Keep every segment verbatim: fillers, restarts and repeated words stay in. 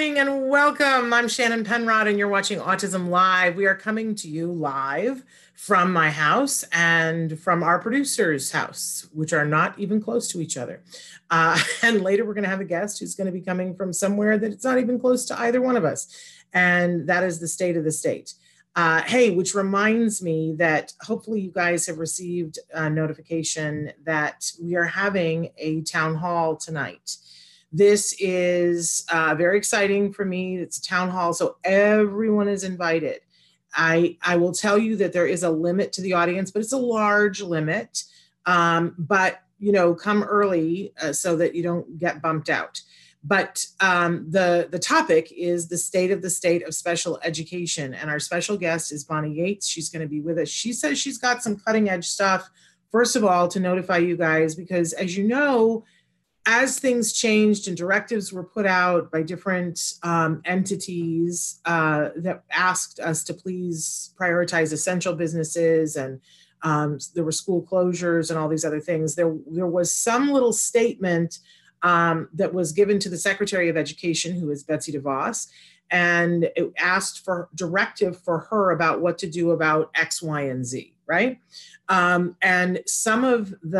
And welcome. I'm Shannon Penrod, and you're watching Autism Live. We are coming to you live from my house and from our producer's house, which are not even close to each other. Uh, and later, we're going to have a guest who's going to be coming from somewhere that it's not even close to either one of us. And that is the state of the state. Uh, hey, which reminds me that hopefully you guys have received a notification that we are having a town hall tonight. This is uh, very exciting for me. It's a town hall, so everyone is invited. I, I will tell you that there is a limit to the audience, but it's a large limit. Um, but, you know, come early uh, so that you don't get bumped out. But um, the, the topic is the state of the state of special education. And our special guest is Bonnie Yates. She's going to be with us. She says she's got some cutting edge stuff, first of all, to notify you guys, because as you know, as things changed and directives were put out by different um, entities uh, that asked us to please prioritize essential businesses, and um, there were school closures and all these other things, there, there was some little statement um, that was given to the Secretary of Education, who is Betsy DeVos, and it asked for directive for her about what to do about X, Y, and Z, right? Um, and some of the...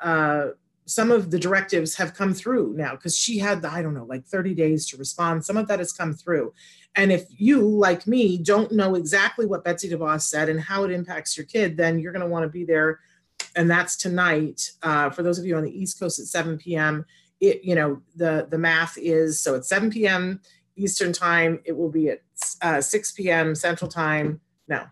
Uh, Some of the directives have come through now, because she had the, I don't know, like thirty days to respond. Some of that has come through. And if you, like me, don't know exactly what Betsy DeVos said and how it impacts your kid, then you're going to want to be there. And that's tonight. Uh, for those of you on the East Coast at seven p m, it, you know, the, the math is, so at seven p m Eastern time, it will be at uh, six p m Central time. No.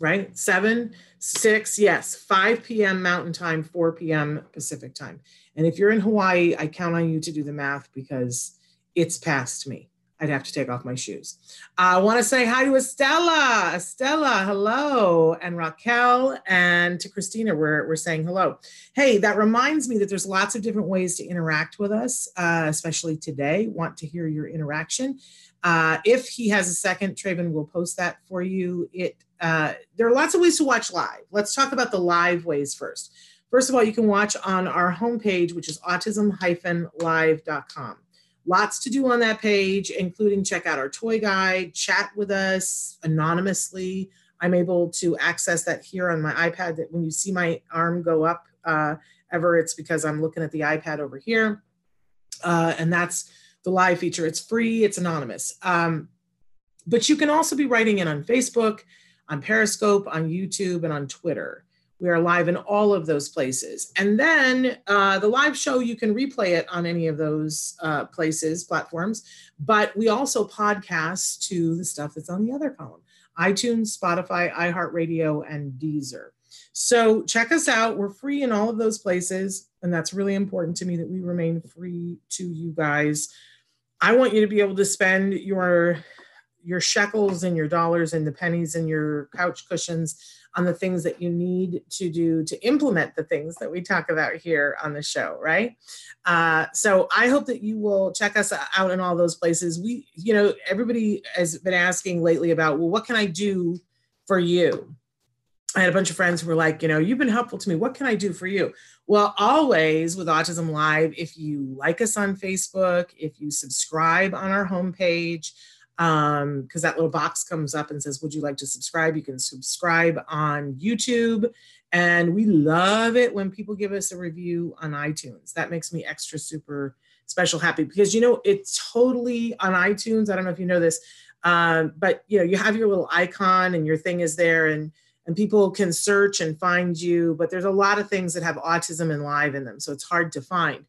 Right? Seven, six, yes, five p m Mountain time, four p m Pacific time. And if you're in Hawaii, I count on you to do the math because it's past me. I'd have to take off my shoes. I want to say hi to Estella. Estella, hello. And Raquel, and to Christina, we're, we're saying hello. Hey, that reminds me that there's lots of different ways to interact with us, uh, especially today. Want to hear your interaction. Uh, if he has a second, Trayvon will post that for you. It Uh, there are lots of ways to watch live. Let's talk about the live ways first. First of all, you can watch on our homepage, which is autism dash live dot com. Lots to do on that page, including check out our toy guide, chat with us anonymously. I'm able to access that here on my iPad. That when you see my arm go up uh, ever, it's because I'm looking at the iPad over here. Uh, and that's the live feature. It's free, it's anonymous. Um, but you can also be writing in on Facebook, on Periscope, on YouTube, and on Twitter. We are live in all of those places. And then uh, the live show, you can replay it on any of those uh, places, platforms, but we also podcast to the stuff that's on the other column, iTunes, Spotify, iHeartRadio, and Deezer. So check us out. We're free in all of those places. And that's really important to me that we remain free to you guys. I want you to be able to spend your your shekels and your dollars and the pennies and your couch cushions on the things that you need to do to implement the things that we talk about here on the show, right? Uh, so I hope that you will check us out in all those places. We, you know, everybody has been asking lately about, well, what can I do for you? I had a bunch of friends who were like, you know, you've been helpful to me. What can I do for you? Well, always with Autism Live, if you like us on Facebook, if you subscribe on our homepage, um because that little box comes up and says, would you like to subscribe? You can subscribe on YouTube, and we love it when people give us a review on iTunes. That makes me extra super special happy, because you know, it's totally on iTunes. I don't know if you know this, Um, but, you know, you have your little icon and your thing is there, and and people can search and find you, but there's a lot of things that have autism and live in them, so it's hard to find.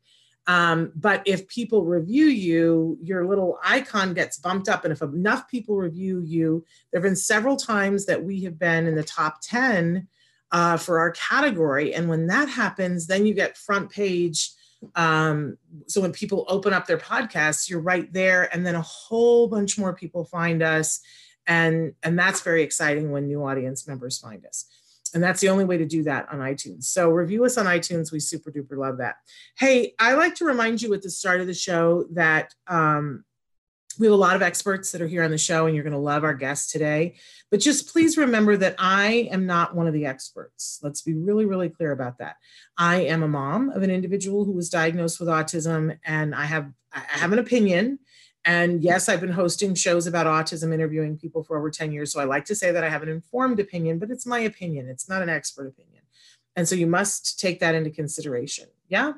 Um, but if people review you, your little icon gets bumped up. And if enough people review you, there have been several times that we have been in the top ten uh, for our category. And when that happens, then you get front page. Um, so when people open up their podcasts, you're right there. And then a whole bunch more people find us. And, and that's very exciting when new audience members find us. And that's the only way to do that on iTunes. So review us on iTunes. We super duper love that. Hey, I like to remind you at the start of the show that um, we have a lot of experts that are here on the show, and you're going to love our guest today. But just please remember that I am not one of the experts. Let's be really, really clear about that. I am a mom of an individual who was diagnosed with autism, and I have, I have an opinion. And yes, I've been hosting shows about autism, interviewing people for over ten years. So I like to say that I have an informed opinion, but it's my opinion. It's not an expert opinion. And so you must take that into consideration. Yeah.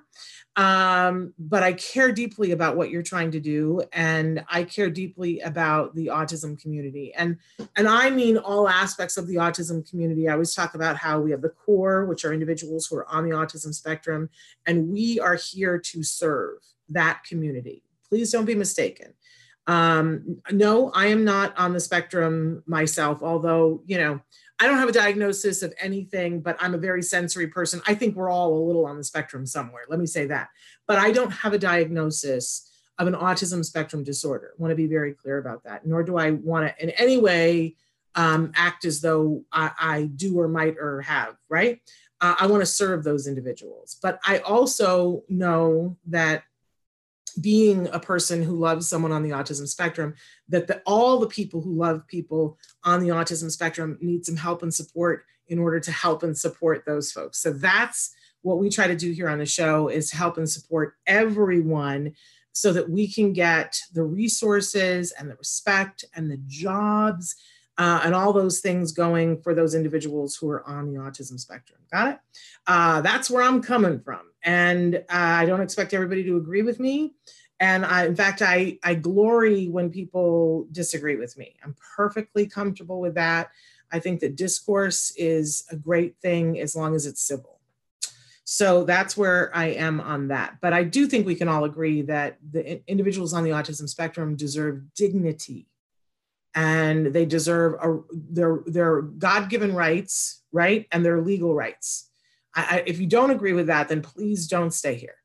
Um, but I care deeply about what you're trying to do. And I care deeply about the autism community. And, and I mean all aspects of the autism community. I always talk about how we have the core, which are individuals who are on the autism spectrum. And we are here to serve that community. Please don't be mistaken. Um, no, I am not on the spectrum myself, although, you know, I don't have a diagnosis of anything, but I'm a very sensory person. I think we're all a little on the spectrum somewhere. Let me say that. But I don't have a diagnosis of an autism spectrum disorder. I want to be very clear about that. Nor do I want to in any way um, act as though I, I do or might or have, right? Uh, I want to serve those individuals. But I also know that being a person who loves someone on the autism spectrum, that the, all the people who love people on the autism spectrum need some help and support in order to help and support those folks. So that's what we try to do here on the show, is help and support everyone so that we can get the resources and the respect and the jobs Uh, and all those things going for those individuals who are on the autism spectrum. Got it? Uh, that's where I'm coming from. And uh, I don't expect everybody to agree with me. And I, in fact, I, I glory when people disagree with me. I'm perfectly comfortable with that. I think that discourse is a great thing as long as it's civil. So that's where I am on that. But I do think we can all agree that the individuals on the autism spectrum deserve dignity. And they deserve a, their, their God-given rights, right? And their legal rights. I, I, if you don't agree with that, then please don't stay here.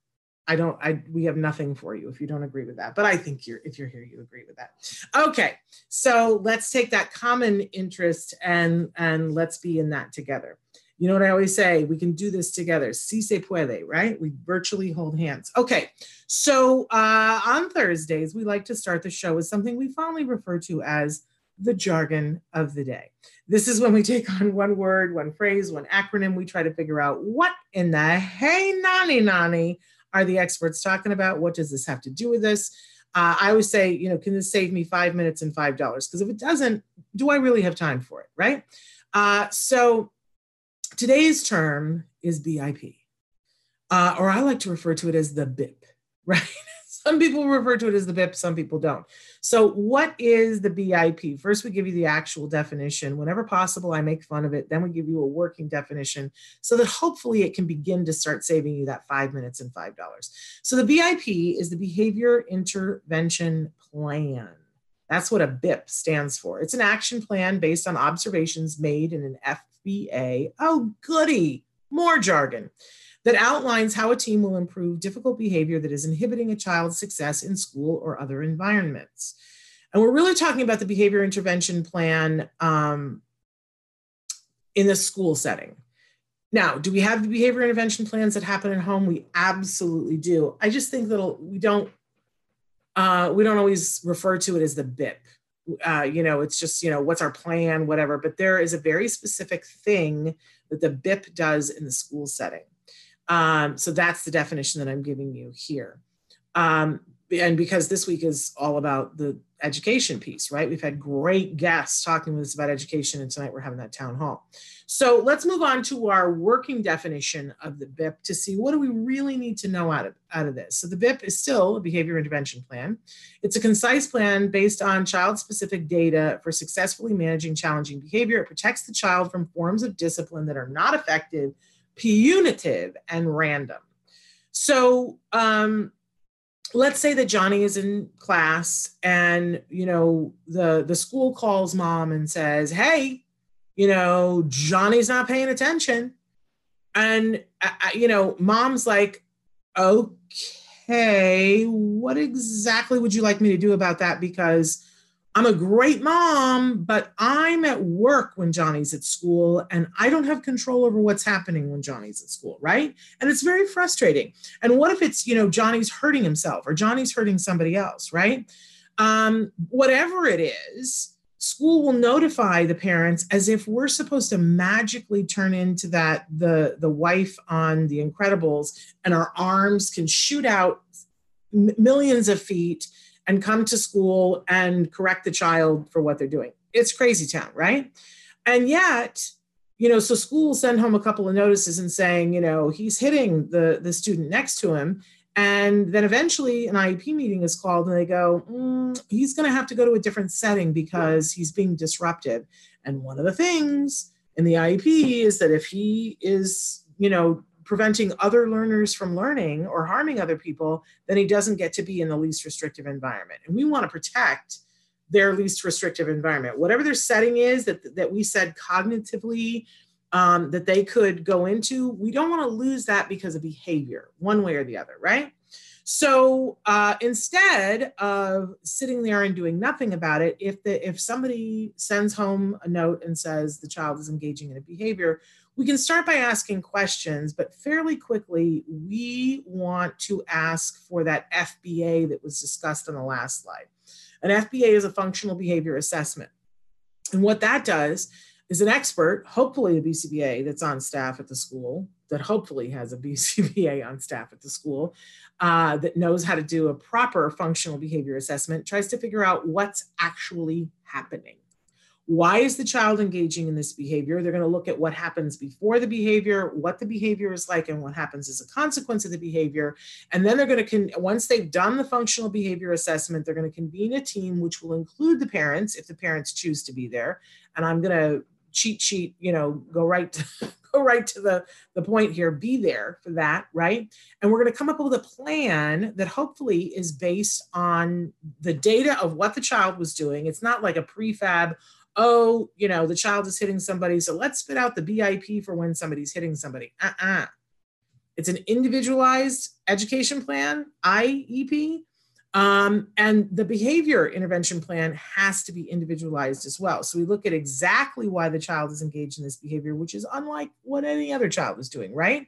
I don't, I, we have nothing for you if you don't agree with that. But I think you're, if you're here, you agree with that. Okay, so let's take that common interest and, and let's be in that together. You know what I always say? We can do this together. Si se puede, right? We virtually hold hands. Okay, so uh, on Thursdays, we like to start the show with something we fondly refer to as the jargon of the day. This is when we take on one word, one phrase, one acronym. We try to figure out what in the hey nani nani are the experts talking about? What does this have to do with this? Uh, I always say, you know, can this save me five minutes and five dollars? Because if it doesn't, do I really have time for it, right? Uh, so... Today's term is B I P, uh, or I like to refer to it as the B I P, right? Some people refer to it as the B I P, some people don't. So what is the B I P? First, we give you the actual definition. Whenever possible, I make fun of it. Then we give you a working definition so that hopefully it can begin to start saving you that five minutes and five dollars. So the B I P is the Behavior Intervention Plan. That's what a B I P stands for. It's an action plan based on observations made in an F B A, oh goody, more jargon, that outlines how a team will improve difficult behavior that is inhibiting a child's success in school or other environments. And we're really talking about the behavior intervention plan um, in the school setting. Now, do we have the behavior intervention plans that happen at home? We absolutely do. I just think that we don't, uh, we don't always refer to it as the B I P. Uh, you know, it's just, you know, what's our plan, whatever. But there is a very specific thing that the B I P does in the school setting. Um, so that's the definition that I'm giving you here. Um, and because this week is all about the education piece, right? We've had great guests talking with us about education, and tonight we're having that town hall. So let's move on to our working definition of the B I P to see what do we really need to know out of, out of this. So the B I P is still a behavior intervention plan. It's a concise plan based on child-specific data for successfully managing challenging behavior. It protects the child from forms of discipline that are not effective, punitive, and random. So, um, let's say that Johnny is in class and, you know, the, the school calls mom and says, hey, you know, Johnny's not paying attention. And, I, you know, mom's like, okay, what exactly would you like me to do about that? Because I'm a great mom, but I'm at work when Johnny's at school and I don't have control over what's happening when Johnny's at school, right? And it's very frustrating. And what if it's, you know, Johnny's hurting himself or Johnny's hurting somebody else, right? Um, whatever it is, school will notify the parents as if we're supposed to magically turn into that, the, the wife on The Incredibles, and our arms can shoot out millions of feet and come to school and correct the child for what they're doing. It's crazy town, right? And yet, you know, so schools send home a couple of notices and saying, you know, he's hitting the, the student next to him. And then eventually an I E P meeting is called and they go, mm, he's gonna have to go to a different setting because he's being disruptive. And one of the things in the I E P is that if he is, you know, preventing other learners from learning or harming other people, then he doesn't get to be in the least restrictive environment. And we want to protect their least restrictive environment. Whatever their setting is that, that we said cognitively um, that they could go into, we don't want to lose that because of behavior, one way or the other, right? So uh, instead of sitting there and doing nothing about it, if, the, if somebody sends home a note and says the child is engaging in a behavior, we can start by asking questions, but fairly quickly, we want to ask for that F B A that was discussed on the last slide. An F B A is a functional behavior assessment. And what that does is an expert, hopefully a B C B A that's on staff at the school, that hopefully has a B C B A on staff at the school, uh, that knows how to do a proper functional behavior assessment, tries to figure out what's actually happening. Why is the child engaging in this behavior? They're going to look at what happens before the behavior, what the behavior is like, and what happens as a consequence of the behavior. And then they're going to, con once they've done the functional behavior assessment, they're going to convene a team, which will include the parents, if the parents choose to be there. And I'm going to cheat sheet, you know, go right to, go right to the, the point here, be there for that, right? And we're going to come up with a plan that hopefully is based on the data of what the child was doing. It's not like a prefab, oh, you know, the child is hitting somebody, so let's spit out the B I P for when somebody's hitting somebody. Uh-uh. It's an individualized education plan, I E P, um, and the behavior intervention plan has to be individualized as well. So we look at exactly why the child is engaged in this behavior, which is unlike what any other child is doing, right?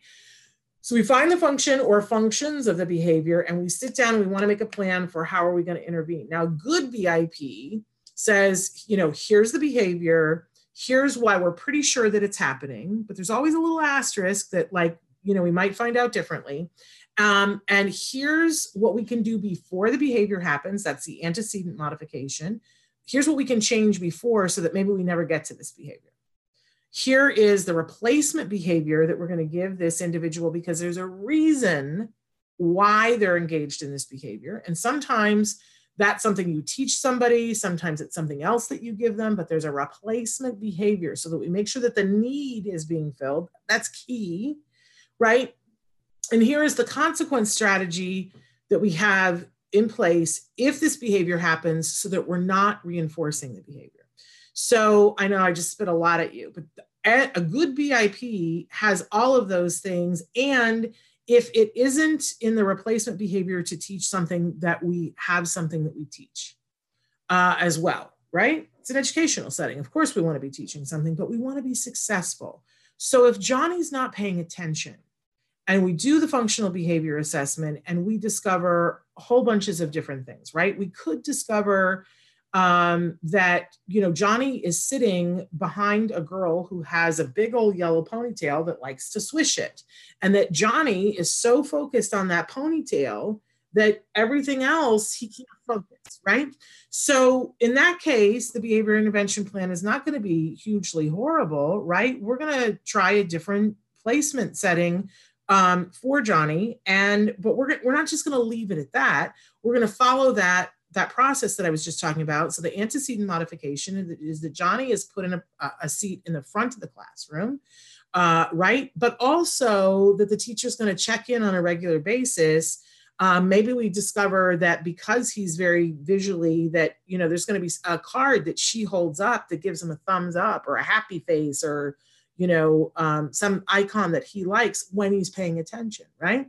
So we find the function or functions of the behavior, and we sit down and we want to make a plan for how are we going to intervene. Now, good B I P says, you know, here's the behavior, here's why we're pretty sure that it's happening, but there's always a little asterisk that, like, you know, we might find out differently. Um, and here's what we can do before the behavior happens. That's the antecedent modification. Here's what we can change before so that maybe we never get to this behavior. Here is the replacement behavior that we're going to give this individual because there's a reason why they're engaged in this behavior. And sometimes that's something you teach somebody, sometimes it's something else that you give them, but there's a replacement behavior so that we make sure that the need is being filled. That's key, right? And here is the consequence strategy that we have in place if this behavior happens so that we're not reinforcing the behavior. So I know I just spit a lot at you, but a good B I P has all of those things, and if it isn't in the replacement behavior to teach something, that we have something that we teach uh, as well, right? It's an educational setting. Of course, we want to be teaching something, but we want to be successful. So if Johnny's not paying attention and we do the functional behavior assessment and we discover whole bunches of different things, right? We could discover um, that, you know, Johnny is sitting behind a girl who has a big old yellow ponytail that likes to swish it. And that Johnny is so focused on that ponytail that everything else, he can't focus, right? So in that case, the behavior intervention plan is not going to be hugely horrible, right? We're going to try a different placement setting um, for Johnny, and but we're, we're not just going to leave it at that. We're going to follow that that process that I was just talking about. So the antecedent modification is that Johnny is put in a, a seat in the front of the classroom, uh, right? But also that the teacher's going to check in on a regular basis. Um, maybe we discover that because he's very visually that, you know, there's going to be a card that she holds up that gives him a thumbs up or a happy face or, you know, um, some icon that he likes when he's paying attention, right?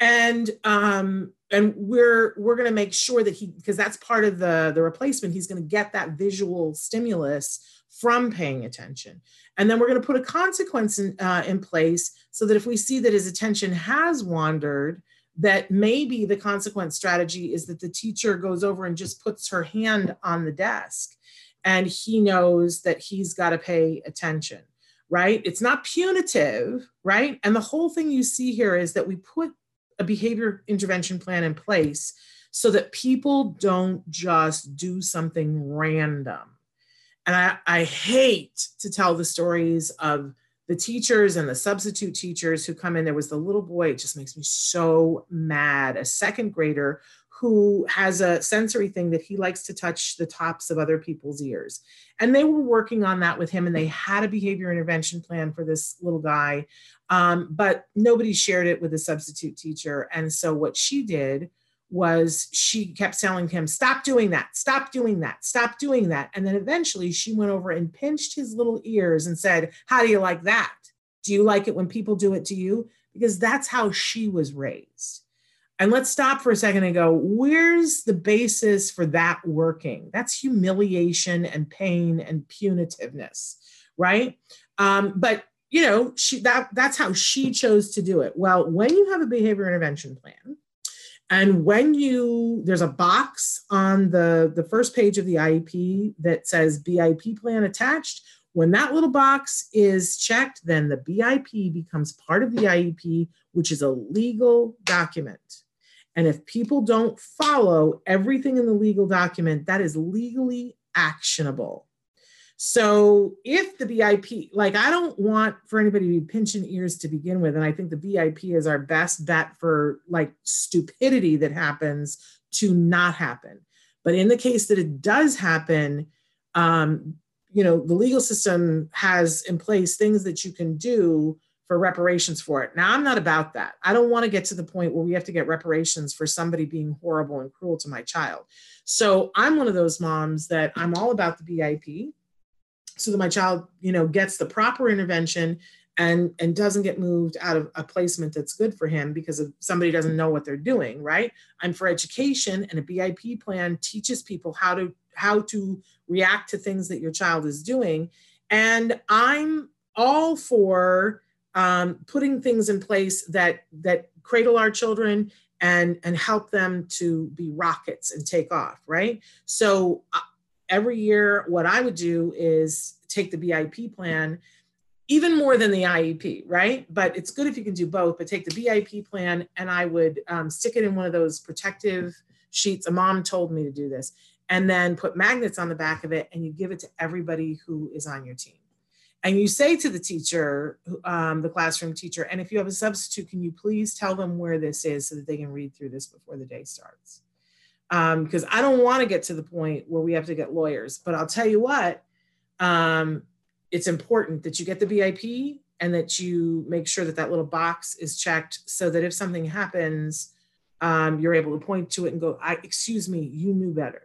And um, and we're we're going to make sure that he, because that's part of the, the replacement, he's going to get that visual stimulus from paying attention. And then we're going to put a consequence in, uh, in place so that if we see that his attention has wandered, that maybe the consequence strategy is that the teacher goes over and just puts her hand on the desk and he knows that he's got to pay attention, right? It's not punitive, right? And the whole thing you see here is that we put a behavior intervention plan in place so that people don't just do something random. And I, I hate to tell the stories of the teachers and the substitute teachers who come in. There was the little boy, it just makes me so mad, a second grader who has a sensory thing that he likes to touch the tops of other people's ears. And they were working on that with him, and they had a behavior intervention plan for this little guy, um, but nobody shared it with the substitute teacher. And so what she did was she kept telling him, stop doing that, stop doing that, stop doing that. And then eventually she went over and pinched his little ears and said, how do you like that? Do you like it when people do it to you? Because that's how she was raised. And let's stop for a second and go, where's the basis for that working? That's humiliation and pain and punitiveness, right? Um, but, you know, she, that, that's how she chose to do it. Well, when you have a behavior intervention plan, and when you, there's a box on the, the first page of the I E P that says B I P plan attached. When that little box is checked, then the B I P becomes part of the I E P, which is a legal document. And if people don't follow everything in the legal document, that is legally actionable. So if the B I P, like I don't want for anybody to be pinching ears to begin with. And I think the B I P is our best bet for like stupidity that happens to not happen. But in the case that it does happen, um, you know, the legal system has in place things that you can do for reparations for it. Now, I'm not about that. I don't want to get to the point where we have to get reparations for somebody being horrible and cruel to my child. So I'm one of those moms that I'm all about the B I P. So that my child, you know, gets the proper intervention and, and doesn't get moved out of a placement that's good for him because of somebody doesn't know what they're doing, right? I'm for education, and a B I P plan teaches people how to how to react to things that your child is doing. And I'm all for um, putting things in place that that cradle our children and, and help them to be rockets and take off, right? So uh, every year, what I would do is take the B I P plan, even more than the I E P, right? But it's good if you can do both, but take the B I P plan and I would um, stick it in one of those protective sheets. A mom told me to do this. And then put magnets on the back of it and you give it to everybody who is on your team. And you say to the teacher, um, the classroom teacher, and if you have a substitute, can you please tell them where this is so that they can read through this before the day starts? Because um, I don't want to get to the point where we have to get lawyers, but I'll tell you what, um, it's important that you get the B I P and that you make sure that that little box is checked so that if something happens, um, you're able to point to it and go, I, excuse me, you knew better.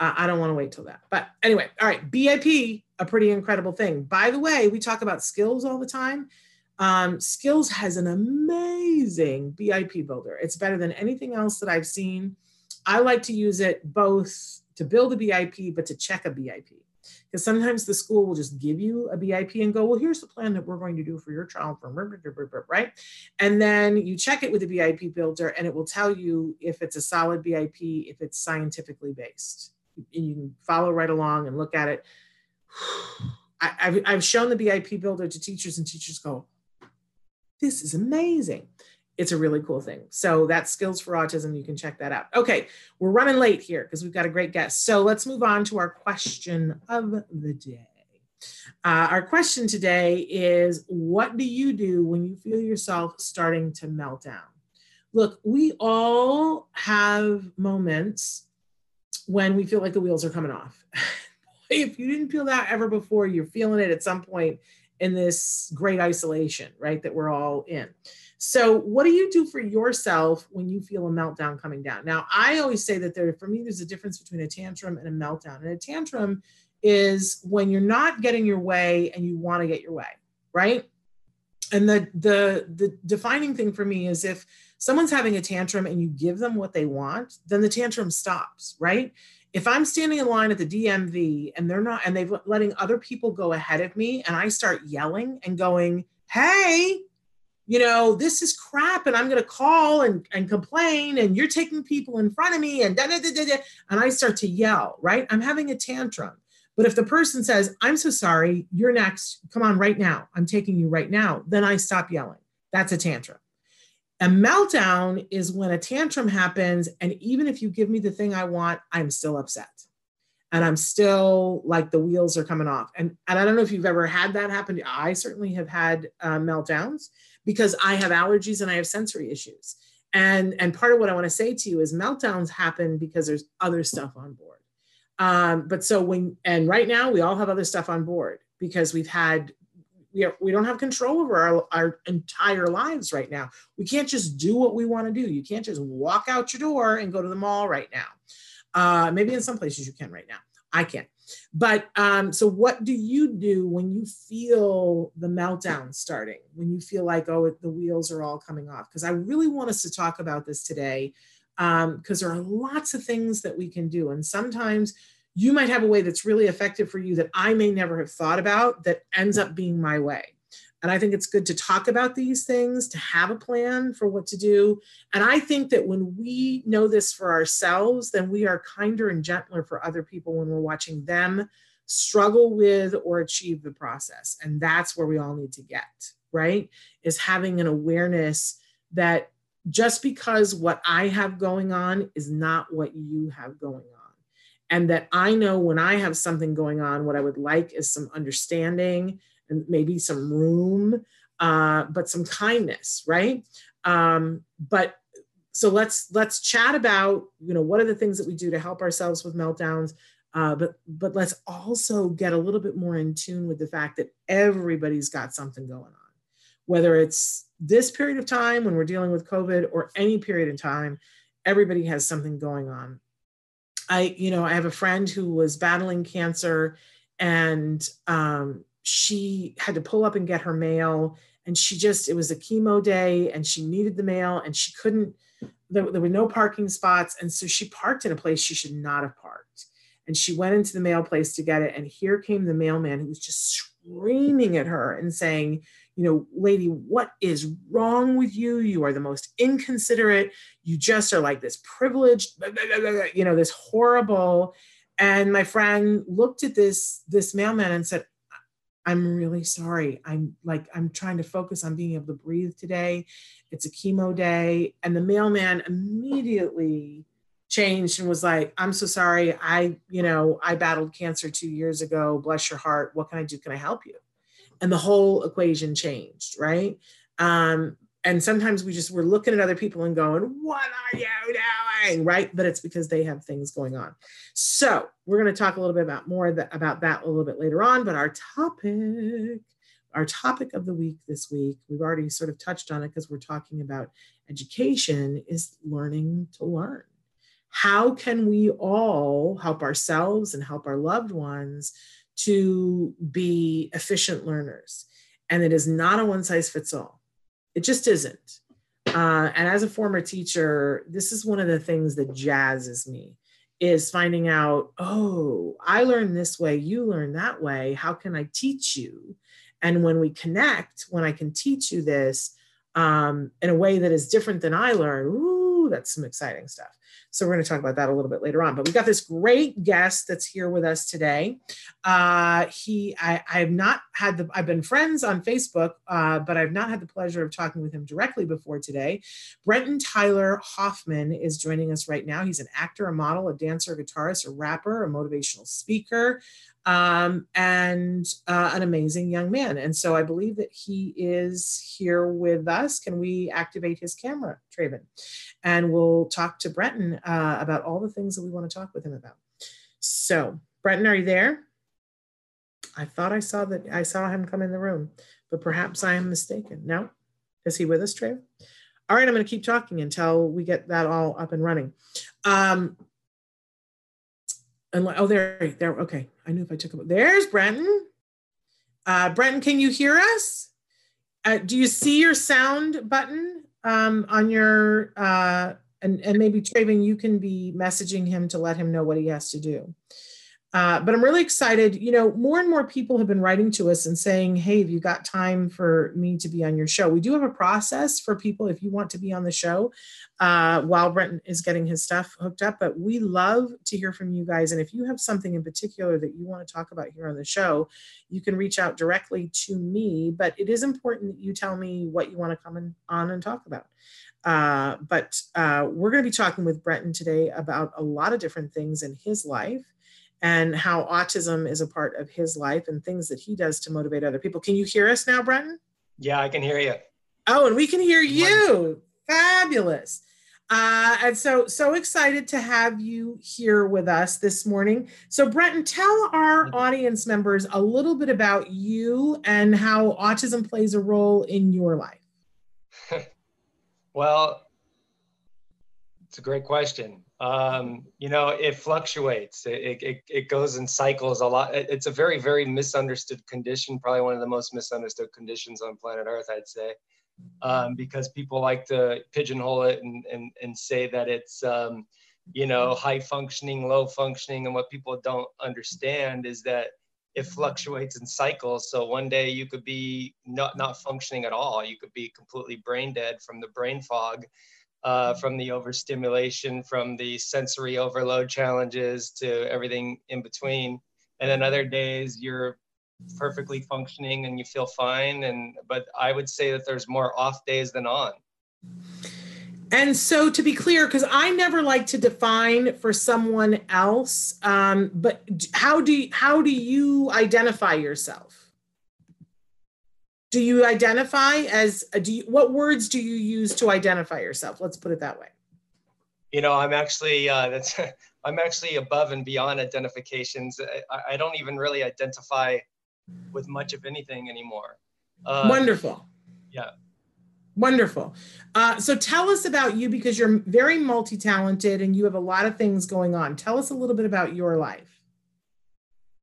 Uh, I don't want to wait till that. But anyway, all right, B I P, a pretty incredible thing. By the way, we talk about skills all the time. Um, Skills has an amazing B I P builder. It's better than anything else that I've seen. I like to use it both to build a B I P, but to check a B I P. Because sometimes the school will just give you a B I P and go, well, here's the plan that we're going to do for your child, right? And then you check it with the B I P builder and it will tell you if it's a solid B I P, if it's scientifically based. And you can follow right along and look at it. I, I've, I've shown the B I P builder to teachers and teachers go, this is amazing. it's a really cool thing. So that's Skills for Autism. You can check that out. Okay, we're running late here because we've got a great guest. So let's move on to our question of the day. Uh, our question today is, what do you do when you feel yourself starting to melt down? Look, we all have moments when we feel like the wheels are coming off. If you didn't feel that ever before, you're feeling it at some point in this great isolation, right, that we're all in. So what do you do for yourself when you feel a meltdown coming down? Now, I always say that there, for me, there's a difference between a tantrum and a meltdown. And a tantrum is when you're not getting your way and you want to get your way, right? And the, the, the defining thing for me is if someone's having a tantrum and you give them what they want, then the tantrum stops, right? If I'm standing in line at the D M V and they're not, and they're letting other people go ahead of me, and I start yelling and going, hey, you know, this is crap, and I'm going to call and, and complain, and you're taking people in front of me, and da da da da da, and I start to yell, right? I'm having a tantrum. But if the person says, I'm so sorry, you're next, come on right now, I'm taking you right now, then I stop yelling. That's a tantrum. A meltdown is when a tantrum happens, and even if you give me the thing I want, I'm still upset. And I'm still like the wheels are coming off. And, and I don't know if you've ever had that happen. I certainly have had uh, meltdowns because I have allergies and I have sensory issues. And, and part of what I want to say to you is meltdowns happen because there's other stuff on board. Um, but so when, and right now we all have other stuff on board because we've had, we, are, we don't have control over our, our entire lives right now. We can't just do what we want to do. You can't just walk out your door and go to the mall right now. Uh, maybe in some places you can right now. I can't. But um, so what do you do when you feel the meltdown starting, when you feel like, oh, it, the wheels are all coming off? Because I really want us to talk about this today. Because um, there are lots of things that we can do. And sometimes you might have a way that's really effective for you that I may never have thought about that ends up being my way. And I think it's good to talk about these things, to have a plan for what to do. And I think that when we know this for ourselves, then we are kinder and gentler for other people when we're watching them struggle with or achieve the process. And that's where we all need to get, right? Is having an awareness that just because what I have going on is not what you have going on. And that I know when I have something going on, what I would like is some understanding and maybe some room, uh, but some kindness, right? Um, but so let's let's chat about, you know, what are the things that we do to help ourselves with meltdowns? Uh, but but let's also get a little bit more in tune with the fact that everybody's got something going on, whether it's this period of time when we're dealing with COVID or any period in time, everybody has something going on. I, you know, I have a friend who was battling cancer, and um, she had to pull up and get her mail, and she just, it was a chemo day and she needed the mail and she couldn't, there, there were no parking spots. And so she parked in a place she should not have parked. And she went into the mail place to get it. And here came the mailman who was just screaming at her and saying, you know, lady, what is wrong with you? You are the most inconsiderate. You just are like this privileged, blah, blah, blah, blah, you know, this horrible. And my friend looked at this, this mailman and said, I'm really sorry. I'm like, I'm trying to focus on being able to breathe today. It's a chemo day. And the mailman immediately changed and was like, I'm so sorry. I, you know, I battled cancer two years ago. Bless your heart. What can I do? Can I help you? And the whole equation changed, right? Um, and sometimes we just, we're looking at other people and going, what are you doing, right? But it's because they have things going on. So we're going to talk a little bit about more th- about that a little bit later on. But our topic, our topic of the week this week, we've already sort of touched on it because we're talking about education, is learning to learn. How can we all help ourselves and help our loved ones to be efficient learners? And it is not a one size fits all. It just isn't. Uh, and as a former teacher, this is one of the things that jazzes me, is finding out, oh, I learn this way, you learn that way. How can I teach you? And when we connect, when I can teach you this um, in a way that is different than I learn, ooh, that's some exciting stuff. So we're going to talk about that a little bit later on. But we've got this great guest that's here with us today. Uh, he, I, I've not had the, I've been friends on Facebook, uh, but I've not had the pleasure of talking with him directly before today. Brenton Tyler Hoffman is joining us right now. He's an actor, a model, a dancer, a guitarist, a rapper, a motivational speaker, um, and uh, an amazing young man. And so I believe that he is here with us. Can we activate his camera, Traven? And we'll talk to Brenton uh, about all the things that we want to talk with him about. So Brenton, are you there? I thought I saw that I saw him come in the room, but perhaps I am mistaken. No? Is he with us, Traven? All right, I'm going to keep talking until we get that all up and running. Um, and, oh, there, there. Okay, I knew if I took him. There's Brenton. Uh, Brenton, can you hear us? Uh, do you see your sound button um, on your, uh, and, and maybe Traven, you can be messaging him to let him know what he has to do. Uh, but I'm really excited. You know, more and more people have been writing to us and saying, hey, have you got time for me to be on your show? We do have a process for people if you want to be on the show uh, while Brenton is getting his stuff hooked up. But we love to hear from you guys. And if you have something in particular that you want to talk about here on the show, you can reach out directly to me. But it is important that you tell me what you want to come in, on and talk about. Uh, but uh, we're going to be talking with Brenton today about a lot of different things in his life, and how autism is a part of his life and things that he does to motivate other people. Can you hear us now, Brenton? Yeah, I can hear you. Oh, and we can hear you. Fabulous. Uh, and so, so excited to have you here with us this morning. So Brenton, tell our audience members a little bit about you and how autism plays a role in your life. Well, it's a great question. Um, you know, it fluctuates, it, it, it goes in cycles a lot. It's a very, very misunderstood condition, probably one of the most misunderstood conditions on planet Earth, I'd say, um, because people like to pigeonhole it and, and, and say that it's, um, you know, high functioning, low functioning. And what people don't understand is that it fluctuates in cycles. So one day you could be not, not functioning at all. You could be completely brain dead from the brain fog. Uh, from the overstimulation, from the sensory overload challenges to everything in between. And then other days you're perfectly functioning and you feel fine. And but I would say that there's more off days than on. And so to be clear, because I never like to define for someone else, um, but how do you, how do you identify yourself? Do you identify as, do you, what words do you use to identify yourself? Let's put it that way. You know, I'm actually, uh, that's, I'm actually above and beyond identifications. I, I don't even really identify with much of anything anymore. Uh, Wonderful. Yeah. Wonderful. Uh, so tell us about you, because you're very multi-talented and you have a lot of things going on. Tell us a little bit about your life.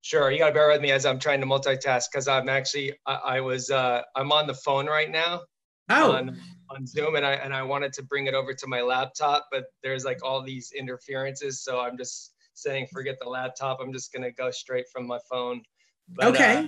Sure, you gotta bear with me as I'm trying to multitask because I'm actually I, I was uh, I'm on the phone right now. Oh. on, on Zoom, and I and I wanted to bring it over to my laptop, but there's like all these interferences, so I'm just saying forget the laptop. I'm just gonna go straight from my phone. But, okay. Uh,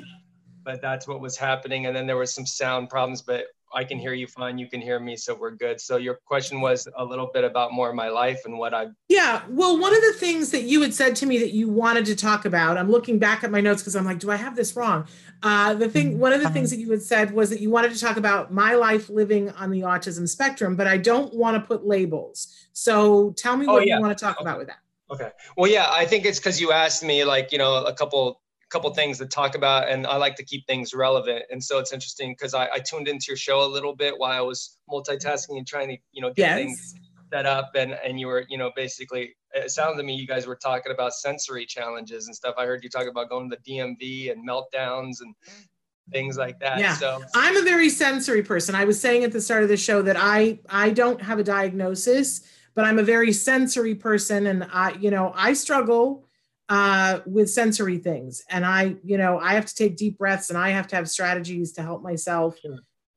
but that's what was happening, and then there was some sound problems, but I can hear you fine. You can hear me, so we're good. So your question was a little bit about more of my life and what I... Yeah, well, one of the things that you had said to me that you wanted to talk about, I'm looking back at my notes because I'm like, do I have this wrong? Uh, the thing, one of the things that you had said was that you wanted to talk about my life living on the autism spectrum, but I don't want to put labels. So tell me oh, what yeah. you want to talk okay. about with that. Okay. Well, yeah, I think it's because you asked me like, you know, a couple... couple things to talk about, and I like to keep things relevant. And so it's interesting because I, I tuned into your show a little bit while I was multitasking and trying to, you know, get yes. things set up. And, and you were, you know, basically, it sounded to me, you guys were talking about sensory challenges and stuff. I heard you talk about going to the D M V and meltdowns and things like that. Yeah. So I'm a very sensory person. I was saying at the start of the show that I, I don't have a diagnosis, but I'm a very sensory person. And I, you know, I struggle Uh, with sensory things. And I, you know, I have to take deep breaths and I have to have strategies to help myself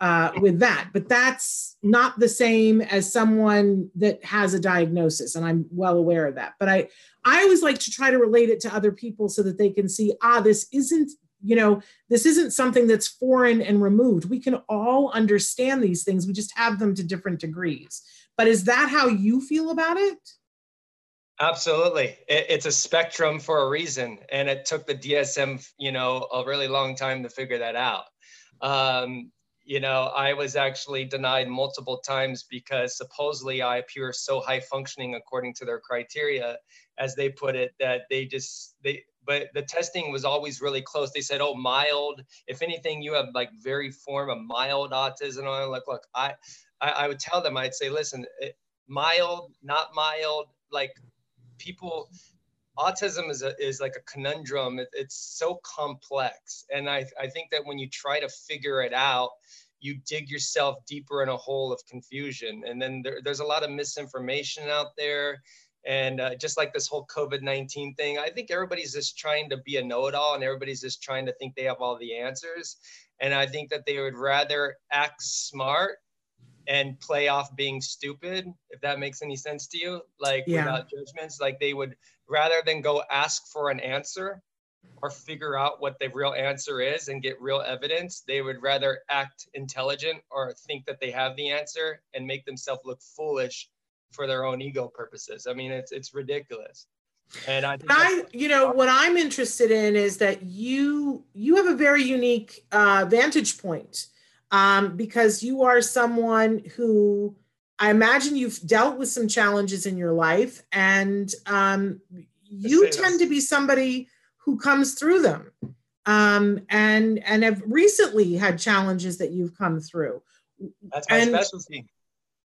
uh, with that. But that's not the same as someone that has a diagnosis. And I'm well aware of that. But I, I always like to try to relate it to other people so that they can see, ah, this isn't, you know, this isn't something that's foreign and removed. We can all understand these things. We just have them to different degrees. But is that how you feel about it? Absolutely. It, it's a spectrum for a reason. And it took the D S M, you know, a really long time to figure that out. Um, you know, I was actually denied multiple times because supposedly I E P were so high functioning according to their criteria, as they put it, that they just, they, but the testing was always really close. They said, oh, mild, if anything, you have like very form of mild autism. I like, look, I, I, I would tell them, I'd say, listen, it, mild, not mild, like, people, autism is a, is like a conundrum. It, it's so complex. And I, I think that when you try to figure it out, you dig yourself deeper in a hole of confusion. And then there, there's a lot of misinformation out there. And uh, just like this whole COVID nineteen thing, I think everybody's just trying to be a know-it-all, and everybody's just trying to think they have all the answers. And I think that they would rather act smart and play off being stupid, if that makes any sense to you, like yeah. without judgments, like they would rather than go ask for an answer or figure out what the real answer is and get real evidence, they would rather act intelligent or think that they have the answer and make themselves look foolish for their own ego purposes. I mean, it's it's ridiculous. And I, think I you know, what I'm interested in is that you, you have a very unique uh, vantage point. Um, because you are someone who, I imagine you've dealt with some challenges in your life, and um, you tend to be somebody who comes through them, um, and and have recently had challenges that you've come through. That's my and, specialty.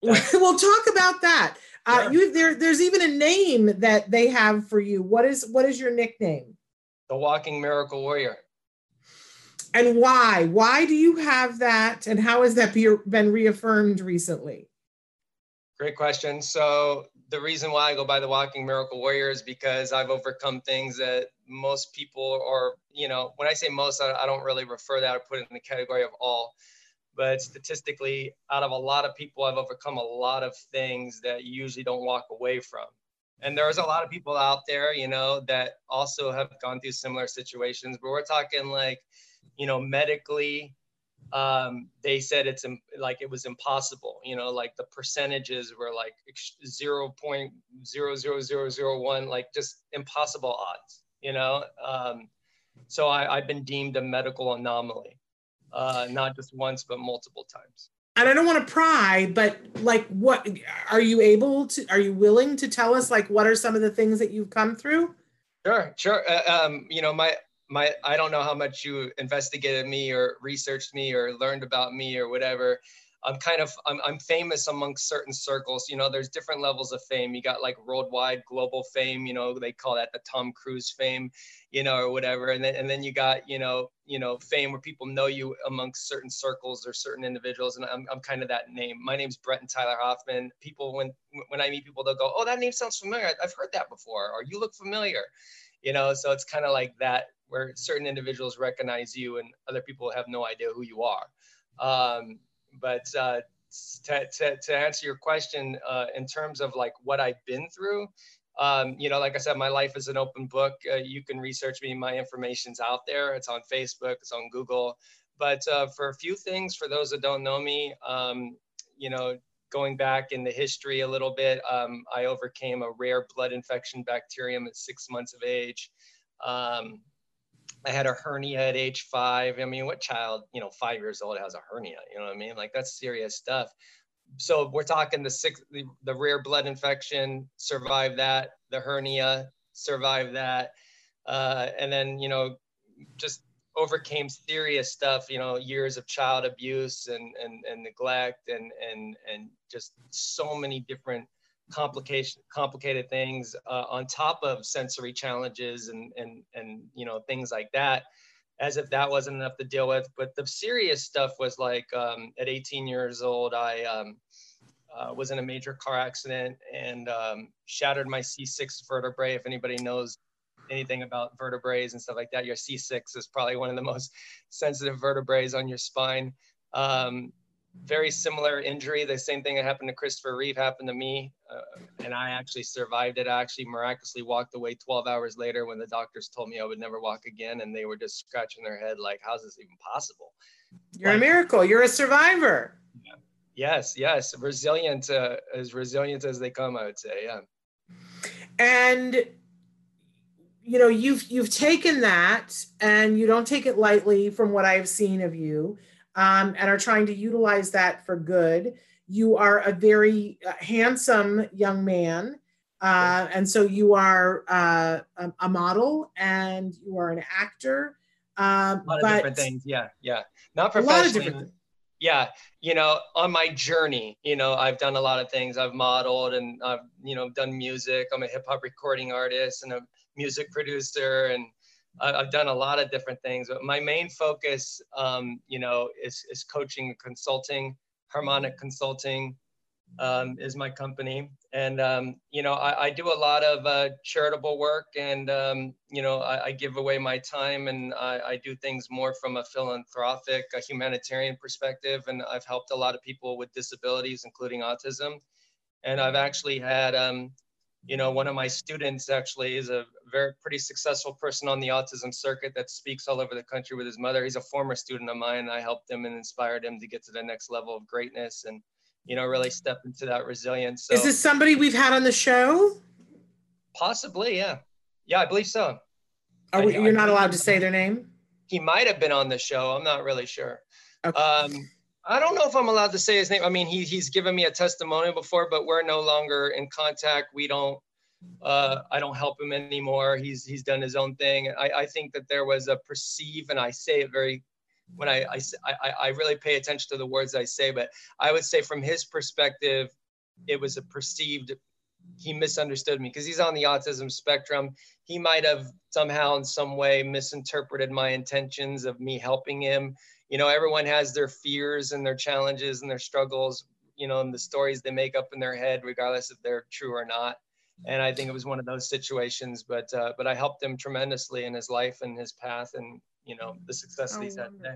That's we'll talk about that. Uh, yeah. You there, there's even a name that they have for you. What is what is your nickname? The Walking Miracle Warrior. And why? Why do you have that? And how has that be, been reaffirmed recently? Great question. So the reason why I go by the Walking Miracle Warrior is because I've overcome things that most people, or, you know, when I say most, I, I don't really refer that or put it in the category of all. But statistically, out of a lot of people, I've overcome a lot of things that you usually don't walk away from. And there's a lot of people out there, you know, that also have gone through similar situations, but we're talking like, you know, medically, um, they said it's im- like it was impossible, you know, like the percentages were like zero point zero zero zero zero one, like just impossible odds, you know. Um, so I, I've been deemed a medical anomaly, uh, not just once, but multiple times. And I don't want to pry, but like, what are you able to, are you willing to tell us, like, what are some of the things that you've come through? Sure, sure. Uh, um, you know, my, My, I don't know how much you investigated me or researched me or learned about me or whatever. I'm kind of, I'm, I'm famous amongst certain circles. You know, there's different levels of fame. You got like worldwide global fame, you know, they call that the Tom Cruise fame, you know, or whatever. And then, and then you got, you know, you know, fame where people know you amongst certain circles or certain individuals. And I'm, I'm kind of that name. My name's Brenton Tyler Hoffman. People, when, when I meet people, they'll go, oh, that name sounds familiar. I've heard that before. Or you look familiar, you know? So it's kind of like that, where certain individuals recognize you and other people have no idea who you are. Um, but uh, to, to, to answer your question, uh, in terms of like what I've been through, um, you know, like I said, my life is an open book. Uh, you can research me, my information's out there. It's on Facebook, it's on Google. But uh, for a few things, for those that don't know me, um, you know, going back in the history a little bit, um, I overcame a rare blood infection bacterium at six months of age. Um, I had a hernia at age five. I mean, what child, you know, five years old has a hernia, you know what I mean? Like, that's serious stuff. So we're talking the six, the, the rare blood infection, survive that, the hernia, survive that. Uh, and then, you know, just overcame serious stuff, you know, years of child abuse and, and, and neglect and, and, and just so many different complication, complicated things uh, on top of sensory challenges and, and, and, you know, things like that, as if that wasn't enough to deal with. But the serious stuff was like, um, at eighteen years old, I um, uh, was in a major car accident and um, shattered my C six vertebrae. If anybody knows anything about vertebrae and stuff like that, your C six is probably one of the most sensitive vertebrae on your spine. Um, Very similar injury. The same thing that happened to Christopher Reeve happened to me, uh, and I actually survived it. I actually miraculously walked away twelve hours later when the doctors told me I would never walk again, and they were just scratching their head like, how's this even possible? You're like, a miracle. You're a survivor. Yeah. Yes, yes. Resilient, uh, as resilient as they come, I would say, yeah. And, you know, you've, you've taken that, and you don't take it lightly from what I've seen of you, um, and are trying to utilize that for good. You are a very handsome young man. Uh, and so you are uh, a model, and you are an actor. Um, a lot of different things. Yeah. Yeah. Not professionally. Yeah. You know, on my journey, you know, I've done a lot of things. I've modeled, and I've, you know, done music. I'm a hip hop recording artist and a music producer, and I've done a lot of different things, but my main focus, um, you know, is, is coaching and consulting. Harmonic Consulting um, is my company. And, um, you know, I, I do a lot of uh, charitable work, and, um, you know, I, I give away my time, and I, I do things more from a philanthropic, a humanitarian perspective. And I've helped a lot of people with disabilities, including autism. And I've actually had, um, you know, one of my students actually is a very pretty successful person on the autism circuit that speaks all over the country with his mother. He's a former student of mine, and I helped him and inspired him to get to the next level of greatness, and, you know, really step into that resilience. So, is this somebody we've had on the show? Possibly, yeah. Yeah, I believe so. Are we, I, you're I, not I, allowed to say their name? He might have been on the show. I'm not really sure. Okay. Um, I don't know if I'm allowed to say his name. I mean, he, he's given me a testimonial before, but we're no longer in contact. We don't, uh, I don't help him anymore. He's, he's done his own thing. I, I think that there was a perceive, and I say it very, when I, I, I, I really pay attention to the words I say, but I would say from his perspective, it was a perceived, he misunderstood me because he's on the autism spectrum. He might have somehow in some way misinterpreted my intentions of me helping him. You know, everyone has their fears and their challenges and their struggles, you know, and the stories they make up in their head, regardless if they're true or not. And I think it was one of those situations, but uh, but I helped him tremendously in his life and his path, and, you know, the success that he's had today.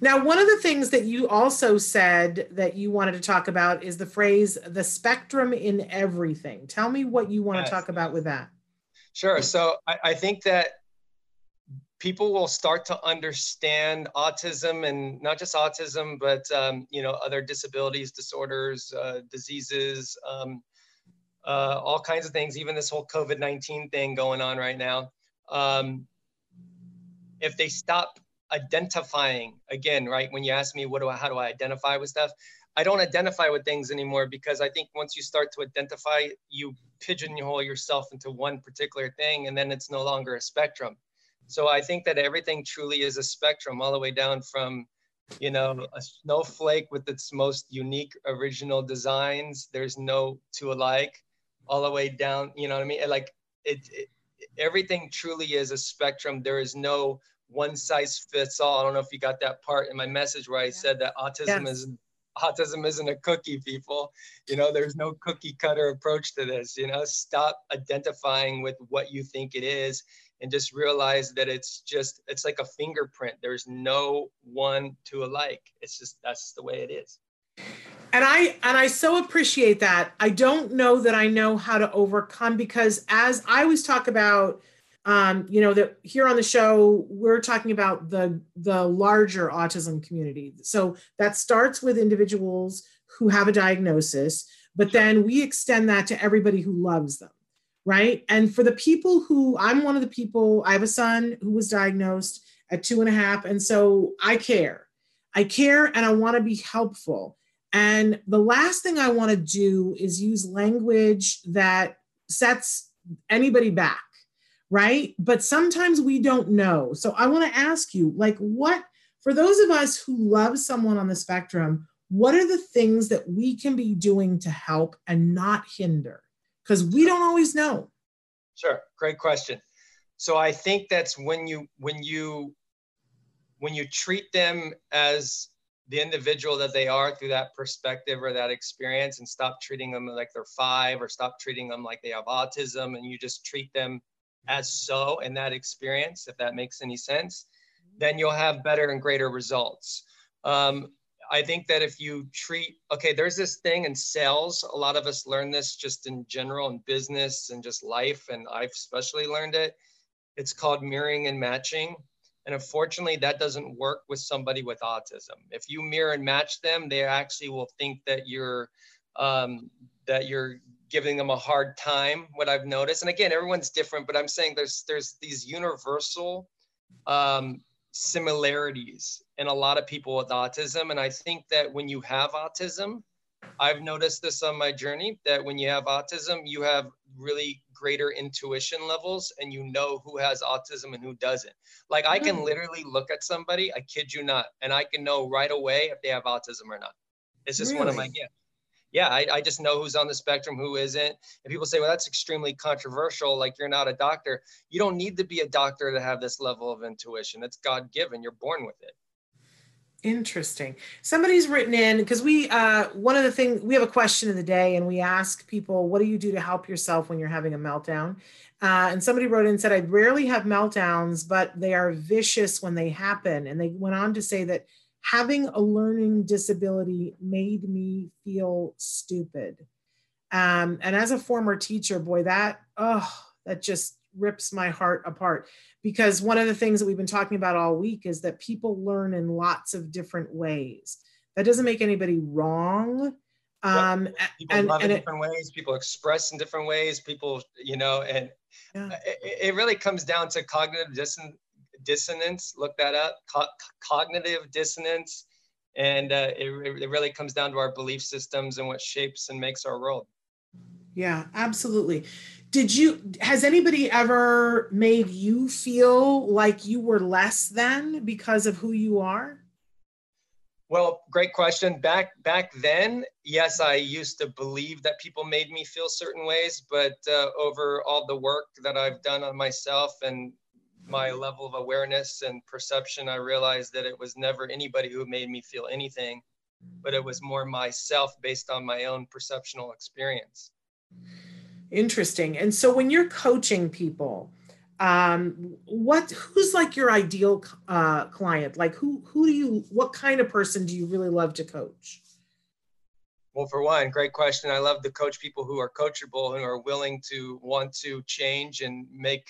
Now, one of the things that you also said that you wanted to talk about is the phrase, the spectrum in everything. Tell me what you want yes. to talk about with that. Sure. So I, I think that people will start to understand autism, and not just autism, but, um, you know, other disabilities, disorders, uh, diseases, um, uh, all kinds of things, even this whole COVID nineteen thing going on right now. Um, if they stop identifying, again, right, when you ask me, what do I, how do I identify with stuff? I don't identify with things anymore, because I think once you start to identify, you pigeonhole yourself into one particular thing, and then it's no longer a spectrum. So I think that everything truly is a spectrum, all the way down from, you know, a snowflake with its most unique original designs. There's no two alike, all the way down. You know what I mean? Like it, it everything truly is a spectrum. There is no one size fits all. I don't know if you got that part in my message where I yeah. said that autism yes. isn't autism isn't a cookie, people. You know, there's no cookie cutter approach to this. You know, stop identifying with what you think it is, and just realize that it's just, it's like a fingerprint. There's no one to alike. It's just, that's the way it is. And I, and I so appreciate that. I don't know that I know how to overcome, because as I always talk about, um, you know, that here on the show, we're talking about the, the larger autism community. So that starts with individuals who have a diagnosis, but then we extend that to everybody who loves them. Right. And for the people who, I'm one of the people, I have a son who was diagnosed at two and a half. And so I care, I care, and I want to be helpful. And the last thing I want to do is use language that sets anybody back. Right. But sometimes we don't know. So I want to ask you, like, what, for those of us who love someone on the spectrum, what are the things that we can be doing to help and not hinder? Because we don't always know. Sure, great question. So I think that's when you when you when you treat them as the individual that they are through that perspective or that experience, and stop treating them like they're five, or stop treating them like they have autism, and you just treat them as so in that experience, if that makes any sense, then you'll have better and greater results. Um, I think that if you treat, okay, there's this thing in sales, a lot of us learn this just in general in business and just life, and I've especially learned it. It's called mirroring and matching. And unfortunately, that doesn't work with somebody with autism. If you mirror and match them, they actually will think that you're, um, that you're giving them a hard time, what I've noticed. And again, everyone's different, but I'm saying there's there's these universal um, similarities in a lot of people with autism. And I think that when you have autism, I've noticed this on my journey, that when you have autism, you have really greater intuition levels and you know who has autism and who doesn't. Like I can literally look at somebody, I kid you not, and I can know right away if they have autism or not. It's just really? One of my gifts. Yeah, I, I just know who's on the spectrum, who isn't. And people say, well, that's extremely controversial. Like, you're not a doctor. You don't need to be a doctor to have this level of intuition. It's God-given. You're born with it. Interesting. Somebody's written in, because we, uh, one of the things, we have a question of the day and we ask people, what do you do to help yourself when you're having a meltdown? Uh, and somebody wrote in and said, I rarely have meltdowns, but they are vicious when they happen. And they went on to say that having a learning disability made me feel stupid. Um, and as a former teacher, boy, that, oh, that just rips my heart apart. Because one of the things that we've been talking about all week is that people learn in lots of different ways. That doesn't make anybody wrong. Um, yep. People and, love and in it, different ways. People express in different ways. People, you know, and yeah. it, it really comes down to cognitive dissonance. dissonance, look that up, Co- cognitive dissonance. And uh, it, it really comes down to our belief systems and what shapes and makes our world. Yeah, absolutely. Did you, has anybody ever made you feel like you were less than because of who you are? Well, great question. Back back then, yes, I used to believe that people made me feel certain ways, but uh, over all the work that I've done on myself and my level of awareness and perception, I realized that it was never anybody who made me feel anything, but it was more myself based on my own perceptual experience. Interesting. And so when you're coaching people, um, what, who's like your ideal uh, client? Like who, who do you, what kind of person do you really love to coach? Well, for one, great question. I love to coach people who are coachable and are willing to want to change and make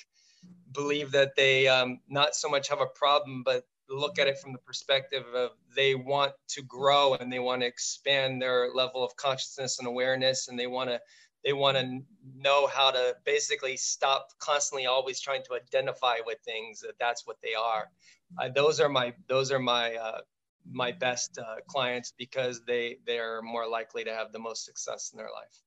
believe that they um, not so much have a problem, but look at it from the perspective of they want to grow and they want to expand their level of consciousness and awareness. And they want to, they want to know how to basically stop constantly always trying to identify with things that that's what they are. Uh, those are my, those are my, uh, my best uh, clients because they, they're more likely to have the most success in their life.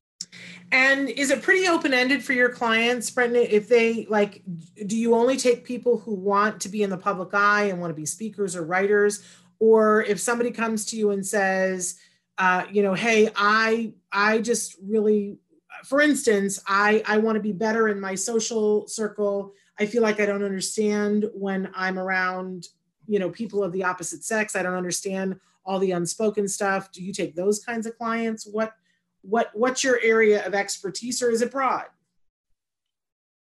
And is it pretty open-ended for your clients, Brenton? If they like, do you only take people who want to be in the public eye and want to be speakers or writers? Or if somebody comes to you and says, uh, you know, hey, I, I just really, for instance, I, I want to be better in my social circle. I feel like I don't understand when I'm around, you know, people of the opposite sex. I don't understand all the unspoken stuff. Do you take those kinds of clients? What What what's your area of expertise, or is it broad?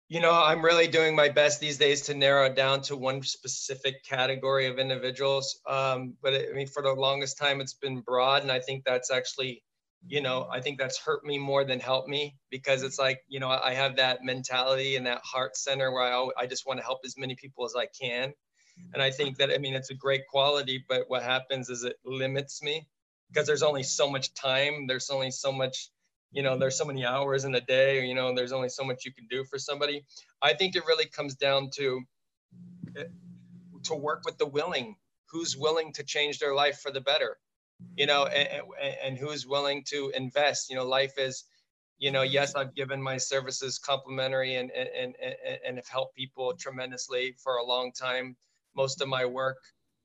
You know, I'm really doing my best these days to narrow it down to one specific category of individuals. Um, but it, I mean, for the longest time, it's been broad. And I think that's actually, you know, I think that's hurt me more than helped me, because it's like, you know, I have that mentality and that heart center where I, always, I just want to help as many people as I can. And I think that, I mean, it's a great quality, but what happens is it limits me. Because there's only so much time, there's only so much, you know, there's so many hours in a day, or, you know, there's only so much you can do for somebody. I think it really comes down to, to work with the willing, who's willing to change their life for the better, you know, and, and, and who's willing to invest. You know, life is, you know, yes, I've given my services complimentary and, and, and, and have helped people tremendously for a long time. Most of my work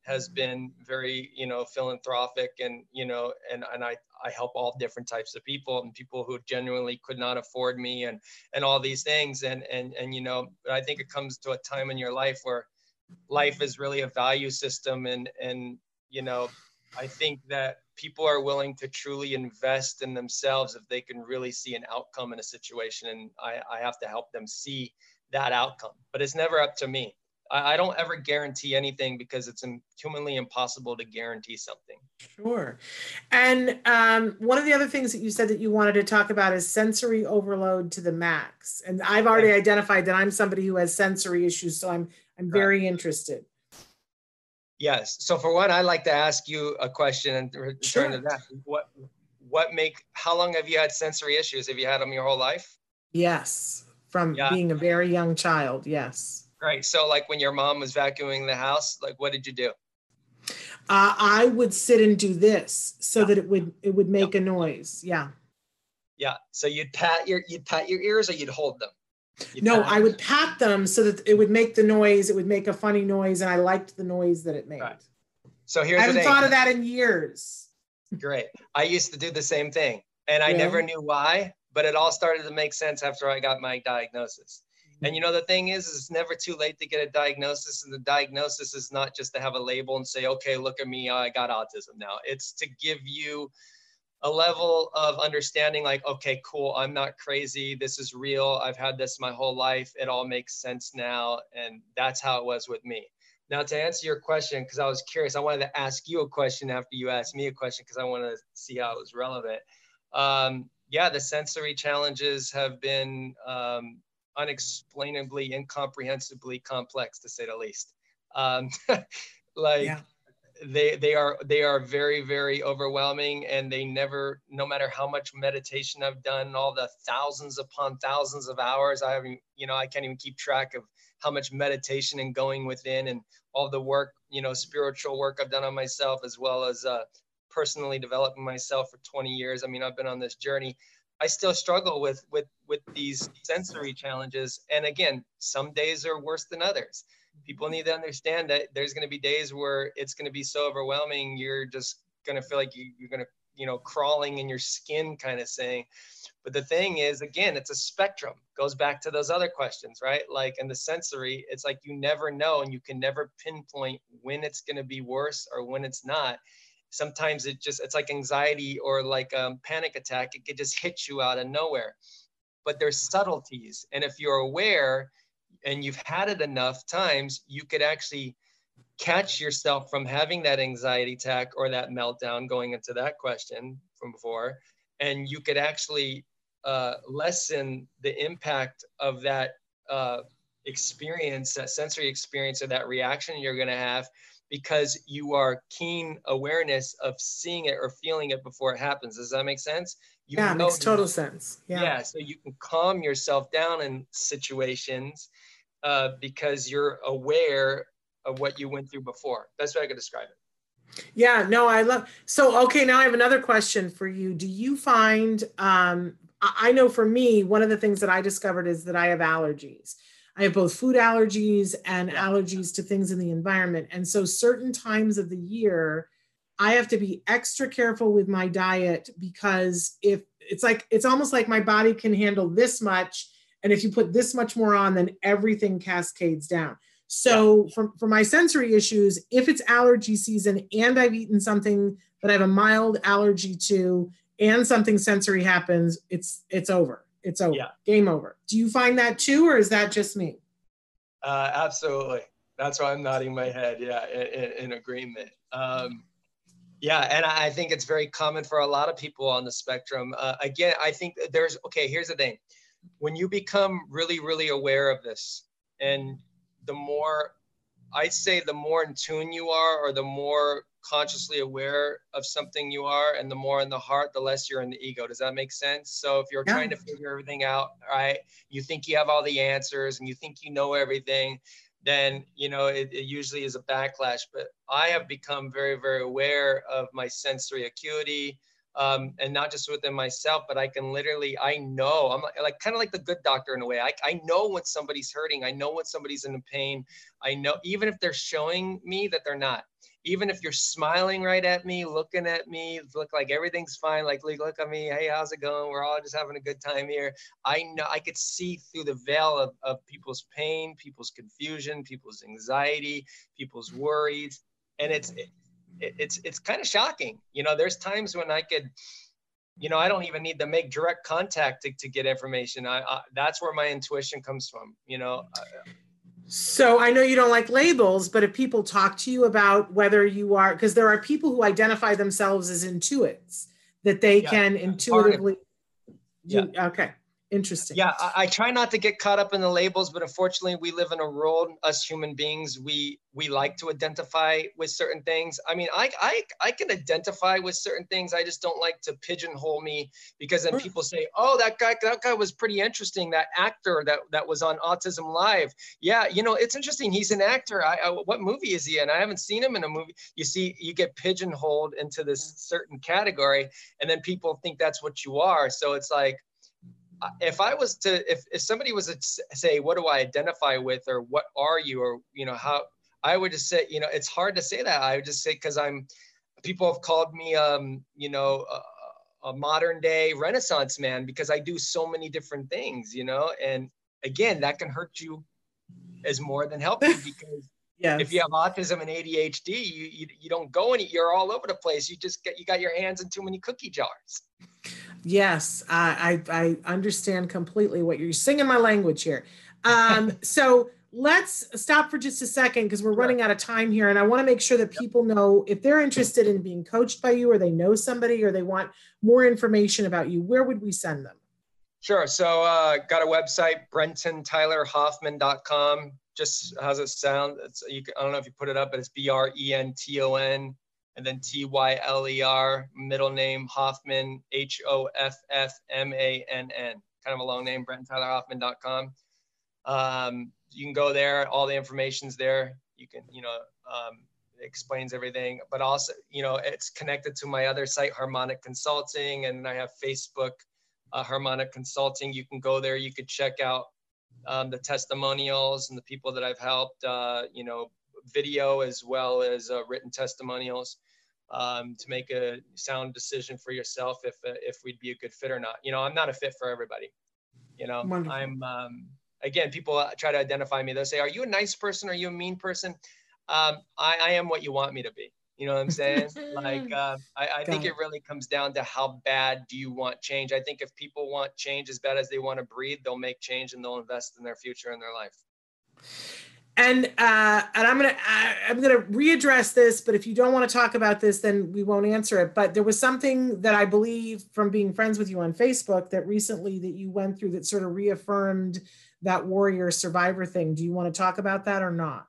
has been very, you know, philanthropic and, you know, and, and I, I help all different types of people and people who genuinely could not afford me and, and all these things. And, and, and, you know, I think it comes to a time in your life where life is really a value system. And, and, you know, I think that people are willing to truly invest in themselves if they can really see an outcome in a situation. And I, I have to help them see that outcome, but it's never up to me. I don't ever guarantee anything because it's humanly impossible to guarantee something. Sure. And um, one of the other things that you said that you wanted to talk about is sensory overload to the max. And I've already identified that I'm somebody who has sensory issues, so I'm I'm very right. interested. Yes. So for one, I'd like to ask you a question and return sure. to that. What what make, how long have you had sensory issues? Have you had them your whole life? Yes. From yeah. being a very young child. Yes. Right. So like when your mom was vacuuming the house, like what did you do? Uh, I would sit and do this so yeah. that it would, it would make yeah. a noise. Yeah. Yeah. So you'd pat your, you'd pat your ears or you'd hold them? You'd no, I them. would pat them so that it would make the noise. It would make a funny noise. And I liked the noise that it made. Right. So here's I haven't thought of that in years. Great. I used to do the same thing and I yeah. never knew why, but it all started to make sense after I got my diagnosis. And you know, the thing is, is it's never too late to get a diagnosis. And the diagnosis is not just to have a label and say, okay, look at me, I got autism now. It's to give you a level of understanding like, okay, cool, I'm not crazy. This is real. I've had this my whole life. It all makes sense now. And that's how it was with me. Now to answer your question, because I was curious, I wanted to ask you a question after you asked me a question, because I want to see how it was relevant. Um, yeah, the sensory challenges have been, um, unexplainably, incomprehensibly complex, to say the least. Um, like yeah. they they are they are very, very overwhelming, and they never, no matter how much meditation I've done, all the thousands upon thousands of hours, I haven't, you know, I can't even keep track of how much meditation and going within and all the work, you know, spiritual work I've done on myself, as well as uh, personally developing myself for twenty years. I mean, I've been on this journey. I still struggle with, with, with these sensory challenges. And again, some days are worse than others. People need to understand that there's going to be days where it's going to be so overwhelming. You're just going to feel like you, you're going to, you know, crawling in your skin kind of thing. But the thing is, again, it's a spectrum. Goes back to those other questions, right? Like, and the sensory, it's like, you never know, and you can never pinpoint when it's going to be worse or when it's not. Sometimes it just, it's like anxiety or like a panic attack. It could just hit you out of nowhere, but there's subtleties. And if you're aware and you've had it enough times, you could actually catch yourself from having that anxiety attack or that meltdown, going into that question from before. And you could actually uh, lessen the impact of that uh, experience, that sensory experience, or that reaction you're going to have, because you are keen awareness of seeing it or feeling it before it happens. Does that make sense? You yeah, it makes total sense. Yeah. yeah, so you can calm yourself down in situations uh, because you're aware of what you went through before. That's how I could describe it. Yeah, no, I love, so, okay, now I have another question for you. Do you find, um, I know for me, one of the things that I discovered is that I have allergies. I have both food allergies and allergies to things in the environment. And so certain times of the year, I have to be extra careful with my diet, because if it's like, it's almost like my body can handle this much. And if you put this much more on, then everything cascades down. So for, for my sensory issues, if it's allergy season and I've eaten something that I have a mild allergy to and something sensory happens, it's, it's over. It's over. Yeah. Game over. Do you find that too, or is that just me? Uh, absolutely. That's why I'm nodding my head. Yeah, in, in agreement. Um, yeah, and I think it's very common for a lot of people on the spectrum. Uh, again, I think there's, okay, here's the thing. When you become really, really aware of this, and the more, I'd say the more in tune you are, or the more consciously aware of something you are, and the more in the heart, the less you're in the ego. Does that make sense? So if you're yeah. trying to figure everything out, right, you think you have all the answers and you think you know everything, then, you know, it, it usually is a backlash. But I have become very, very aware of my sensory acuity, um, and not just within myself, but I can literally, I know, I'm like, like kind of like the good doctor in a way. I, I know when somebody's hurting. I know when somebody's in pain. I know, even if they're showing me that they're not. Even if you're smiling right at me, looking at me, look like everything's fine, like, look at me, hey, how's it going? We're all just having a good time here. I know, I could see through the veil of, of people's pain, people's confusion, people's anxiety, people's worries. And it's, it, it's, it's kind of shocking. You know, there's times when I could, you know, I don't even need to make direct contact to, to get information. I, I, that's where my intuition comes from, you know. I, So I know you don't like labels, but if people talk to you about whether you are, because there are people who identify themselves as intuitives, that they yeah, can intuitively, yeah. You, okay. Interesting. Yeah, I, I try not to get caught up in the labels, but unfortunately we live in a world, us human beings, we we like to identify with certain things. I mean, I I, I can identify with certain things. I just don't like to pigeonhole me, because then people say, oh, that guy, that guy was pretty interesting. That actor that, that was on Autism Live. Yeah, you know, it's interesting. He's an actor. I, I what movie is he in? I haven't seen him in a movie. You see, you get pigeonholed into this certain category, and then people think that's what you are. So it's like, if I was to, if, if somebody was to say, what do I identify with, or what are you, or, you know, how, I would just say, you know, it's hard to say that. I would just say, cause I'm, people have called me, um, you know, a, a modern day Renaissance man, because I do so many different things, you know, and again, that can hurt you as more than help you, because yes. If you have autism and A D H D, you, you, you don't go any, you're all over the place. You just get, you got your hands in too many cookie jars. Yes, I, I I understand completely what you're singing my language here. Um, so let's stop for just a second, because we're running out of time here, and I want to make sure that people know if they're interested in being coached by you, or they know somebody, or they want more information about you, where would we send them? Sure. So uh, got a website, Brenton Tyler Hoffman dot com. Just how's it sound? It's, you can, I don't know if you put it up, but it's B R E N T O N. And then T Y L E R, middle name Hoffman, H O F F M A N N. Kind of a long name, Brenton Tyler Hoffman dot com. Um, you can go there. All the information's there. You can, you know, um, it explains everything. But also, you know, it's connected to my other site, Harmonic Consulting. And I have Facebook, uh, Harmonic Consulting. You can go there. You could check out um, the testimonials and the people that I've helped, uh, you know, video as well as uh, written testimonials, um, to make a sound decision for yourself if uh, if we'd be a good fit or not. You know, I'm not a fit for everybody. You know, wonderful. I'm um, again, people try to identify me. They'll say, "Are you a nice person? Are you a mean person?" Um, I, I am what you want me to be. You know what I'm saying? like, uh, I, I think it really comes down to how bad do you want change. I think if people want change as bad as they want to breathe, they'll make change and they'll invest in their future and their life. And uh, and I'm gonna I, I'm gonna readdress this, but if you don't want to talk about this, then we won't answer it. But there was something that I believe from being friends with you on Facebook that recently that you went through that sort of reaffirmed that warrior survivor thing. Do you want to talk about that or not?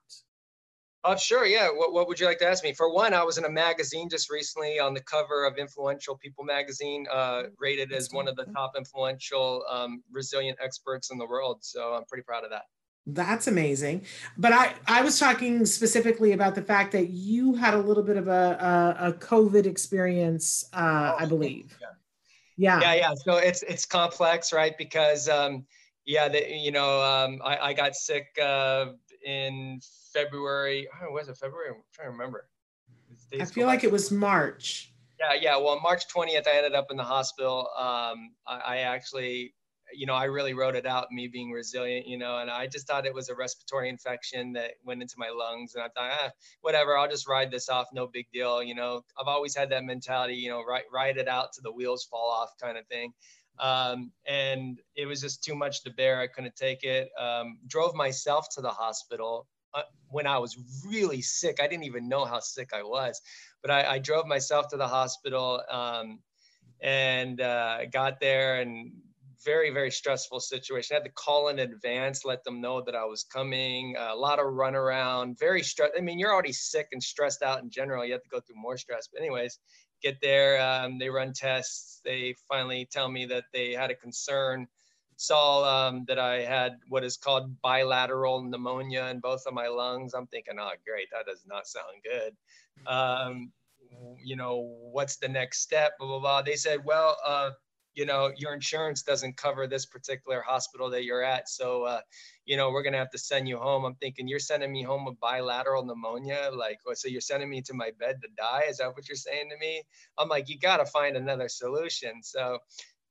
Oh, uh, sure, yeah. What what would you like to ask me? For one, I was in a magazine just recently on the cover of Influential People Magazine, uh, rated as one of the top influential um, resilient experts in the world. So I'm pretty proud of that. That's amazing. But I, I was talking specifically about the fact that you had a little bit of a, a, a COVID experience, uh, I believe. Yeah. Yeah. Yeah. Yeah. So it's, it's complex, right? Because, um, yeah, the, you know, um, I, I got sick, uh, in February. Oh, was it February? I'm trying to remember. I feel like it was March. Yeah. Yeah. Well, March twentieth, I ended up in the hospital. Um, I, I actually, you know, I really wrote it out, me being resilient, you know, and I just thought it was a respiratory infection that went into my lungs. And I thought, ah, whatever, I'll just ride this off. No big deal. You know, I've always had that mentality, you know, ride, ride it out till the wheels fall off kind of thing. Um, and it was just too much to bear. I couldn't take it. Um, drove myself to the hospital uh, when I was really sick. I didn't even know how sick I was, but I, I drove myself to the hospital um, and uh, got there, and very, very stressful situation. I had to call in advance, let them know that I was coming, a lot of runaround, very stressed. I mean, you're already sick and stressed out in general. You have to go through more stress. But anyways, get there. Um, they run tests. They finally tell me that they had a concern, saw um, that I had what is called bilateral pneumonia in both of my lungs. I'm thinking, oh, great. That does not sound good. Um, you know, what's the next step? Blah, blah, blah. They said, well, uh, you know, your insurance doesn't cover this particular hospital that you're at. So, uh, you know, we're going to have to send you home. I'm thinking, you're sending me home with bilateral pneumonia. Like, so you're sending me to my bed to die. Is that what you're saying to me? I'm like, you got to find another solution. So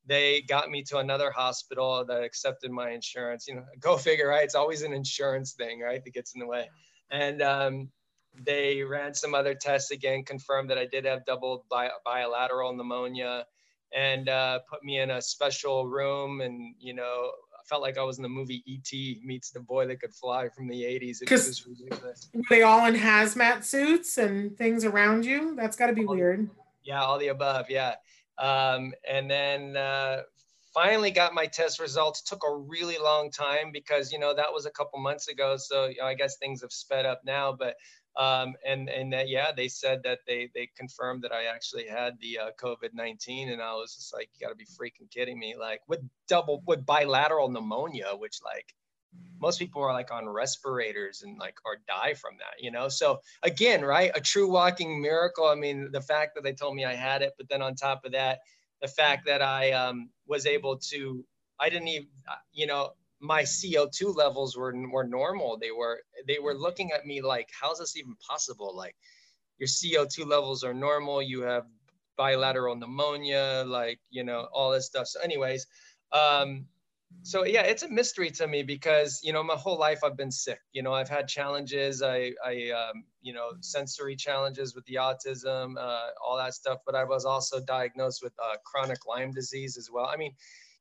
they got me to another hospital that accepted my insurance, you know, go figure, right? It's always an insurance thing, right? That gets in the way. And, um, they ran some other tests again, confirmed that I did have double bi- bilateral pneumonia. And uh, put me in a special room, and you know, I felt like I was in the movie E T meets The Boy That Could Fly from the eighties. It was just ridiculous. Were they all in hazmat suits and things around you? That's got to be all, weird. Yeah, all the above. Yeah, um, and then uh, Finally got my test results. Took a really long time because, you know, that was a couple months ago. So, you know, I guess things have sped up now, but, um, and, and that, yeah, they said that they, they confirmed that I actually had the uh, COVID nineteen, and I was just like, you gotta be freaking kidding me. Like with double, with bilateral pneumonia, which like most people are like on respirators and like, or die from that, you know? So again, right. A true walking miracle. I mean, the fact that they told me I had it, but then on top of that, the fact that I um, was able to, I didn't even, you know, my C O two levels were were normal. They were, they were looking at me like, how's this even possible? Like your C O two levels are normal. You have bilateral pneumonia, like, you know, all this stuff. So anyways, um, so yeah, it's a mystery to me because, you know, my whole life I've been sick. You know, I've had challenges. I, I um, you know, sensory challenges with the autism, uh, all that stuff. But I was also diagnosed with uh, chronic Lyme disease as well. I mean,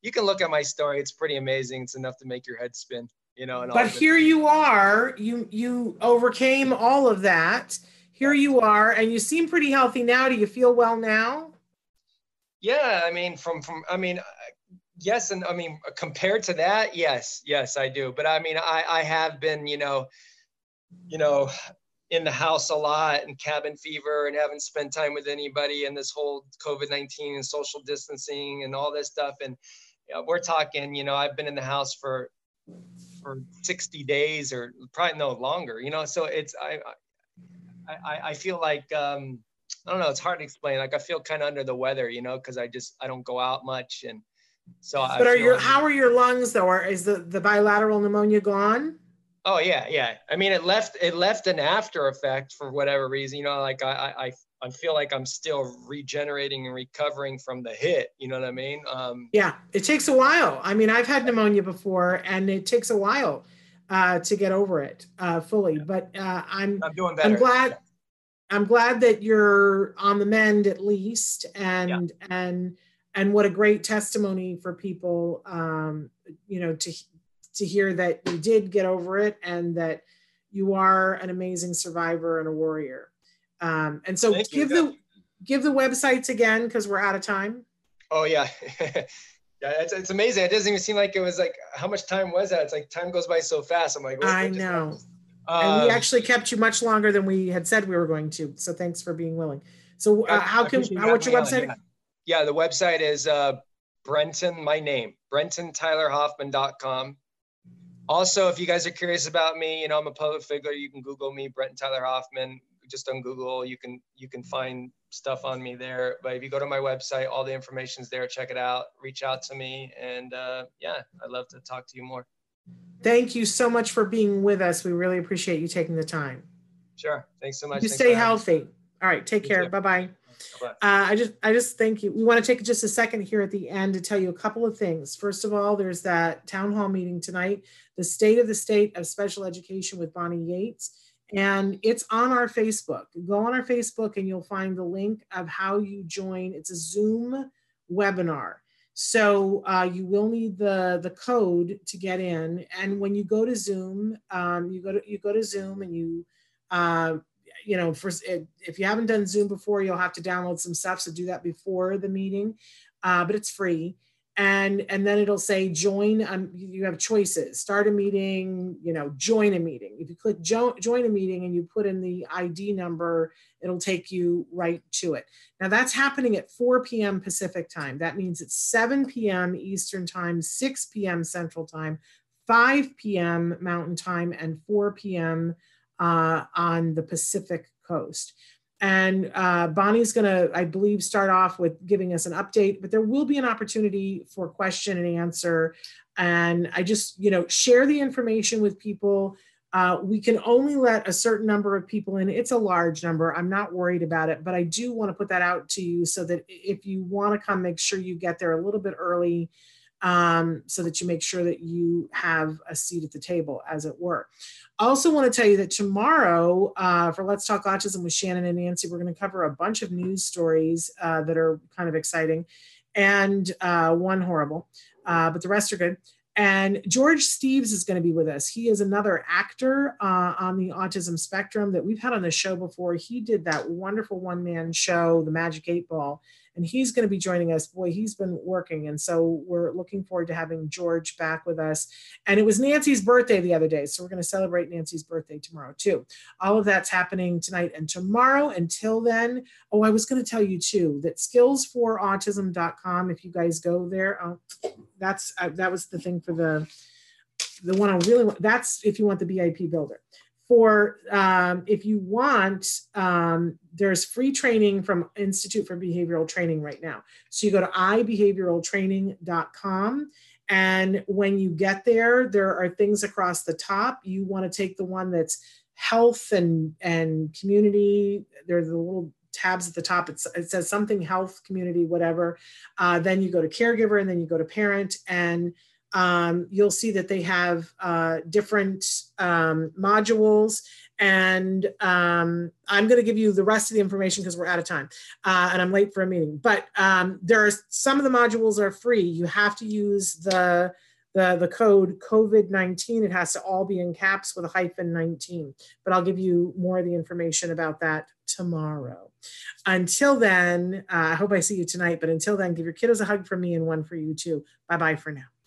you can look at my story. It's pretty amazing. It's enough to make your head spin, you know. And all but here you are. You, you overcame all of that. Here you are. And you seem pretty healthy now. Do you feel well now? Yeah, I mean, from, from I mean... I, Yes. And I mean, compared to that, yes, yes, I do. But I mean, I, I have been, you know, you know, in the house a lot and cabin fever and haven't spent time with anybody and this whole COVID nineteen and social distancing and all this stuff. And you know, we're talking, you know, I've been in the house for, for sixty days or probably no longer, you know, so it's, I, I, I feel like, um, I don't know, it's hard to explain. Like I feel kind of under the weather, you know, cause I just, I don't go out much. And So but are your, how are your lungs though? Or is the, the bilateral pneumonia gone? Oh yeah. Yeah. I mean, it left, it left an after effect for whatever reason, you know, like I, I, I feel like I'm still regenerating and recovering from the hit. You know what I mean? Um, yeah. It takes a while. I mean, I've had pneumonia before and it takes a while uh, to get over it uh, fully, yeah. but uh, I'm, I'm, doing better. I'm glad, I'm glad that you're on the mend at least. And, yeah. and, And what a great testimony for people, um, you know, to to hear that you did get over it and that you are an amazing survivor and a warrior. Um, and so Thank give you. the give the websites again because we're out of time. Oh yeah, yeah, it's, it's amazing. It doesn't even seem like it was like how much time was that? It's like time goes by so fast. I'm like, I know. Um, and we actually kept you much longer than we had said we were going to. So thanks for being willing. So uh, how can how, what's your website? Yeah. Yeah, the website is uh, Brenton, my name, Brenton Tyler Hoffman dot com. Also, if you guys are curious about me, you know, I'm a public figure. You can Google me, Brenton Tyler Hoffman. Just on Google, you can you can find stuff on me there. But if you go to my website, all the information's there. Check it out. Reach out to me. And uh, yeah, I'd love to talk to you more. Thank you so much for being with us. We really appreciate you taking the time. Sure. Thanks so much. You Thanks stay healthy. All right. Take care. Bye-bye. Uh, I just, I just thank you. We want to take just a second here at the end to tell you a couple of things. First of all, there's that town hall meeting tonight, the State of the State of Special Education with Bonnie Yates, and it's on our Facebook. Go on our Facebook and you'll find the link of how you join. It's a Zoom webinar. So uh, you will need the, the code to get in. And when you go to Zoom, um, you go to, you go to Zoom and you, uh, you know, for, if you haven't done Zoom before, you'll have to download some stuff. So do that before the meeting, uh, but it's free. And, and then it'll say join, um, you have choices, start a meeting, you know, join a meeting. If you click jo- join a meeting and you put in the I D number, it'll take you right to it. Now that's happening at four p m Pacific time. That means it's seven p m Eastern time, six p m Central time, five p m Mountain time, and four p m Uh, on the Pacific coast. And uh, Bonnie's gonna, I believe, start off with giving us an update, but there will be an opportunity for question and answer. And I just, you know, share the information with people. Uh, we can only let a certain number of people in. It's a large number. I'm not worried about it, but I do wanna put that out to you so that if you wanna come, make sure you get there a little bit early um, so that you make sure that you have a seat at the table, as it were. I also want to tell you that tomorrow uh, for Let's Talk Autism with Shannon and Nancy, we're going to cover a bunch of news stories uh, that are kind of exciting and uh, one horrible, uh, but the rest are good. And George Steeves is going to be with us. He is another actor uh, on the autism spectrum that we've had on the show before. He did that wonderful one-man show, The Magic Eight Ball, and he's going to be joining us. Boy, he's been working. And so we're looking forward to having George back with us. And it was Nancy's birthday the other day, so we're going to celebrate Nancy's birthday tomorrow too. All of that's happening tonight and tomorrow. Until then, oh, I was going to tell you too, that skills for autism dot com, if you guys go there, I'll, that's, uh, that was the thing for the, the one I really want. That's if you want the B I P builder. For um, if you want, um, there's free training from Institute for Behavioral Training right now. So you go to i behavioral training dot com. And when you get there, there are things across the top. You want to take the one that's health and, and community. There's a little tabs at the top. It's, it says something health, community, whatever. Uh, then you go to caregiver, and then you go to parent, and Um, you'll see that they have uh, different um, modules, and um, I'm going to give you the rest of the information because we're out of time uh, and I'm late for a meeting. But um, there are some of the modules are free. You have to use the the, the code COVID nineteen. It has to all be in caps with a hyphen nineteen. But I'll give you more of the information about that tomorrow. Until then, uh, I hope I see you tonight. But until then, give your kiddos a hug from me and one for you too. Bye bye for now.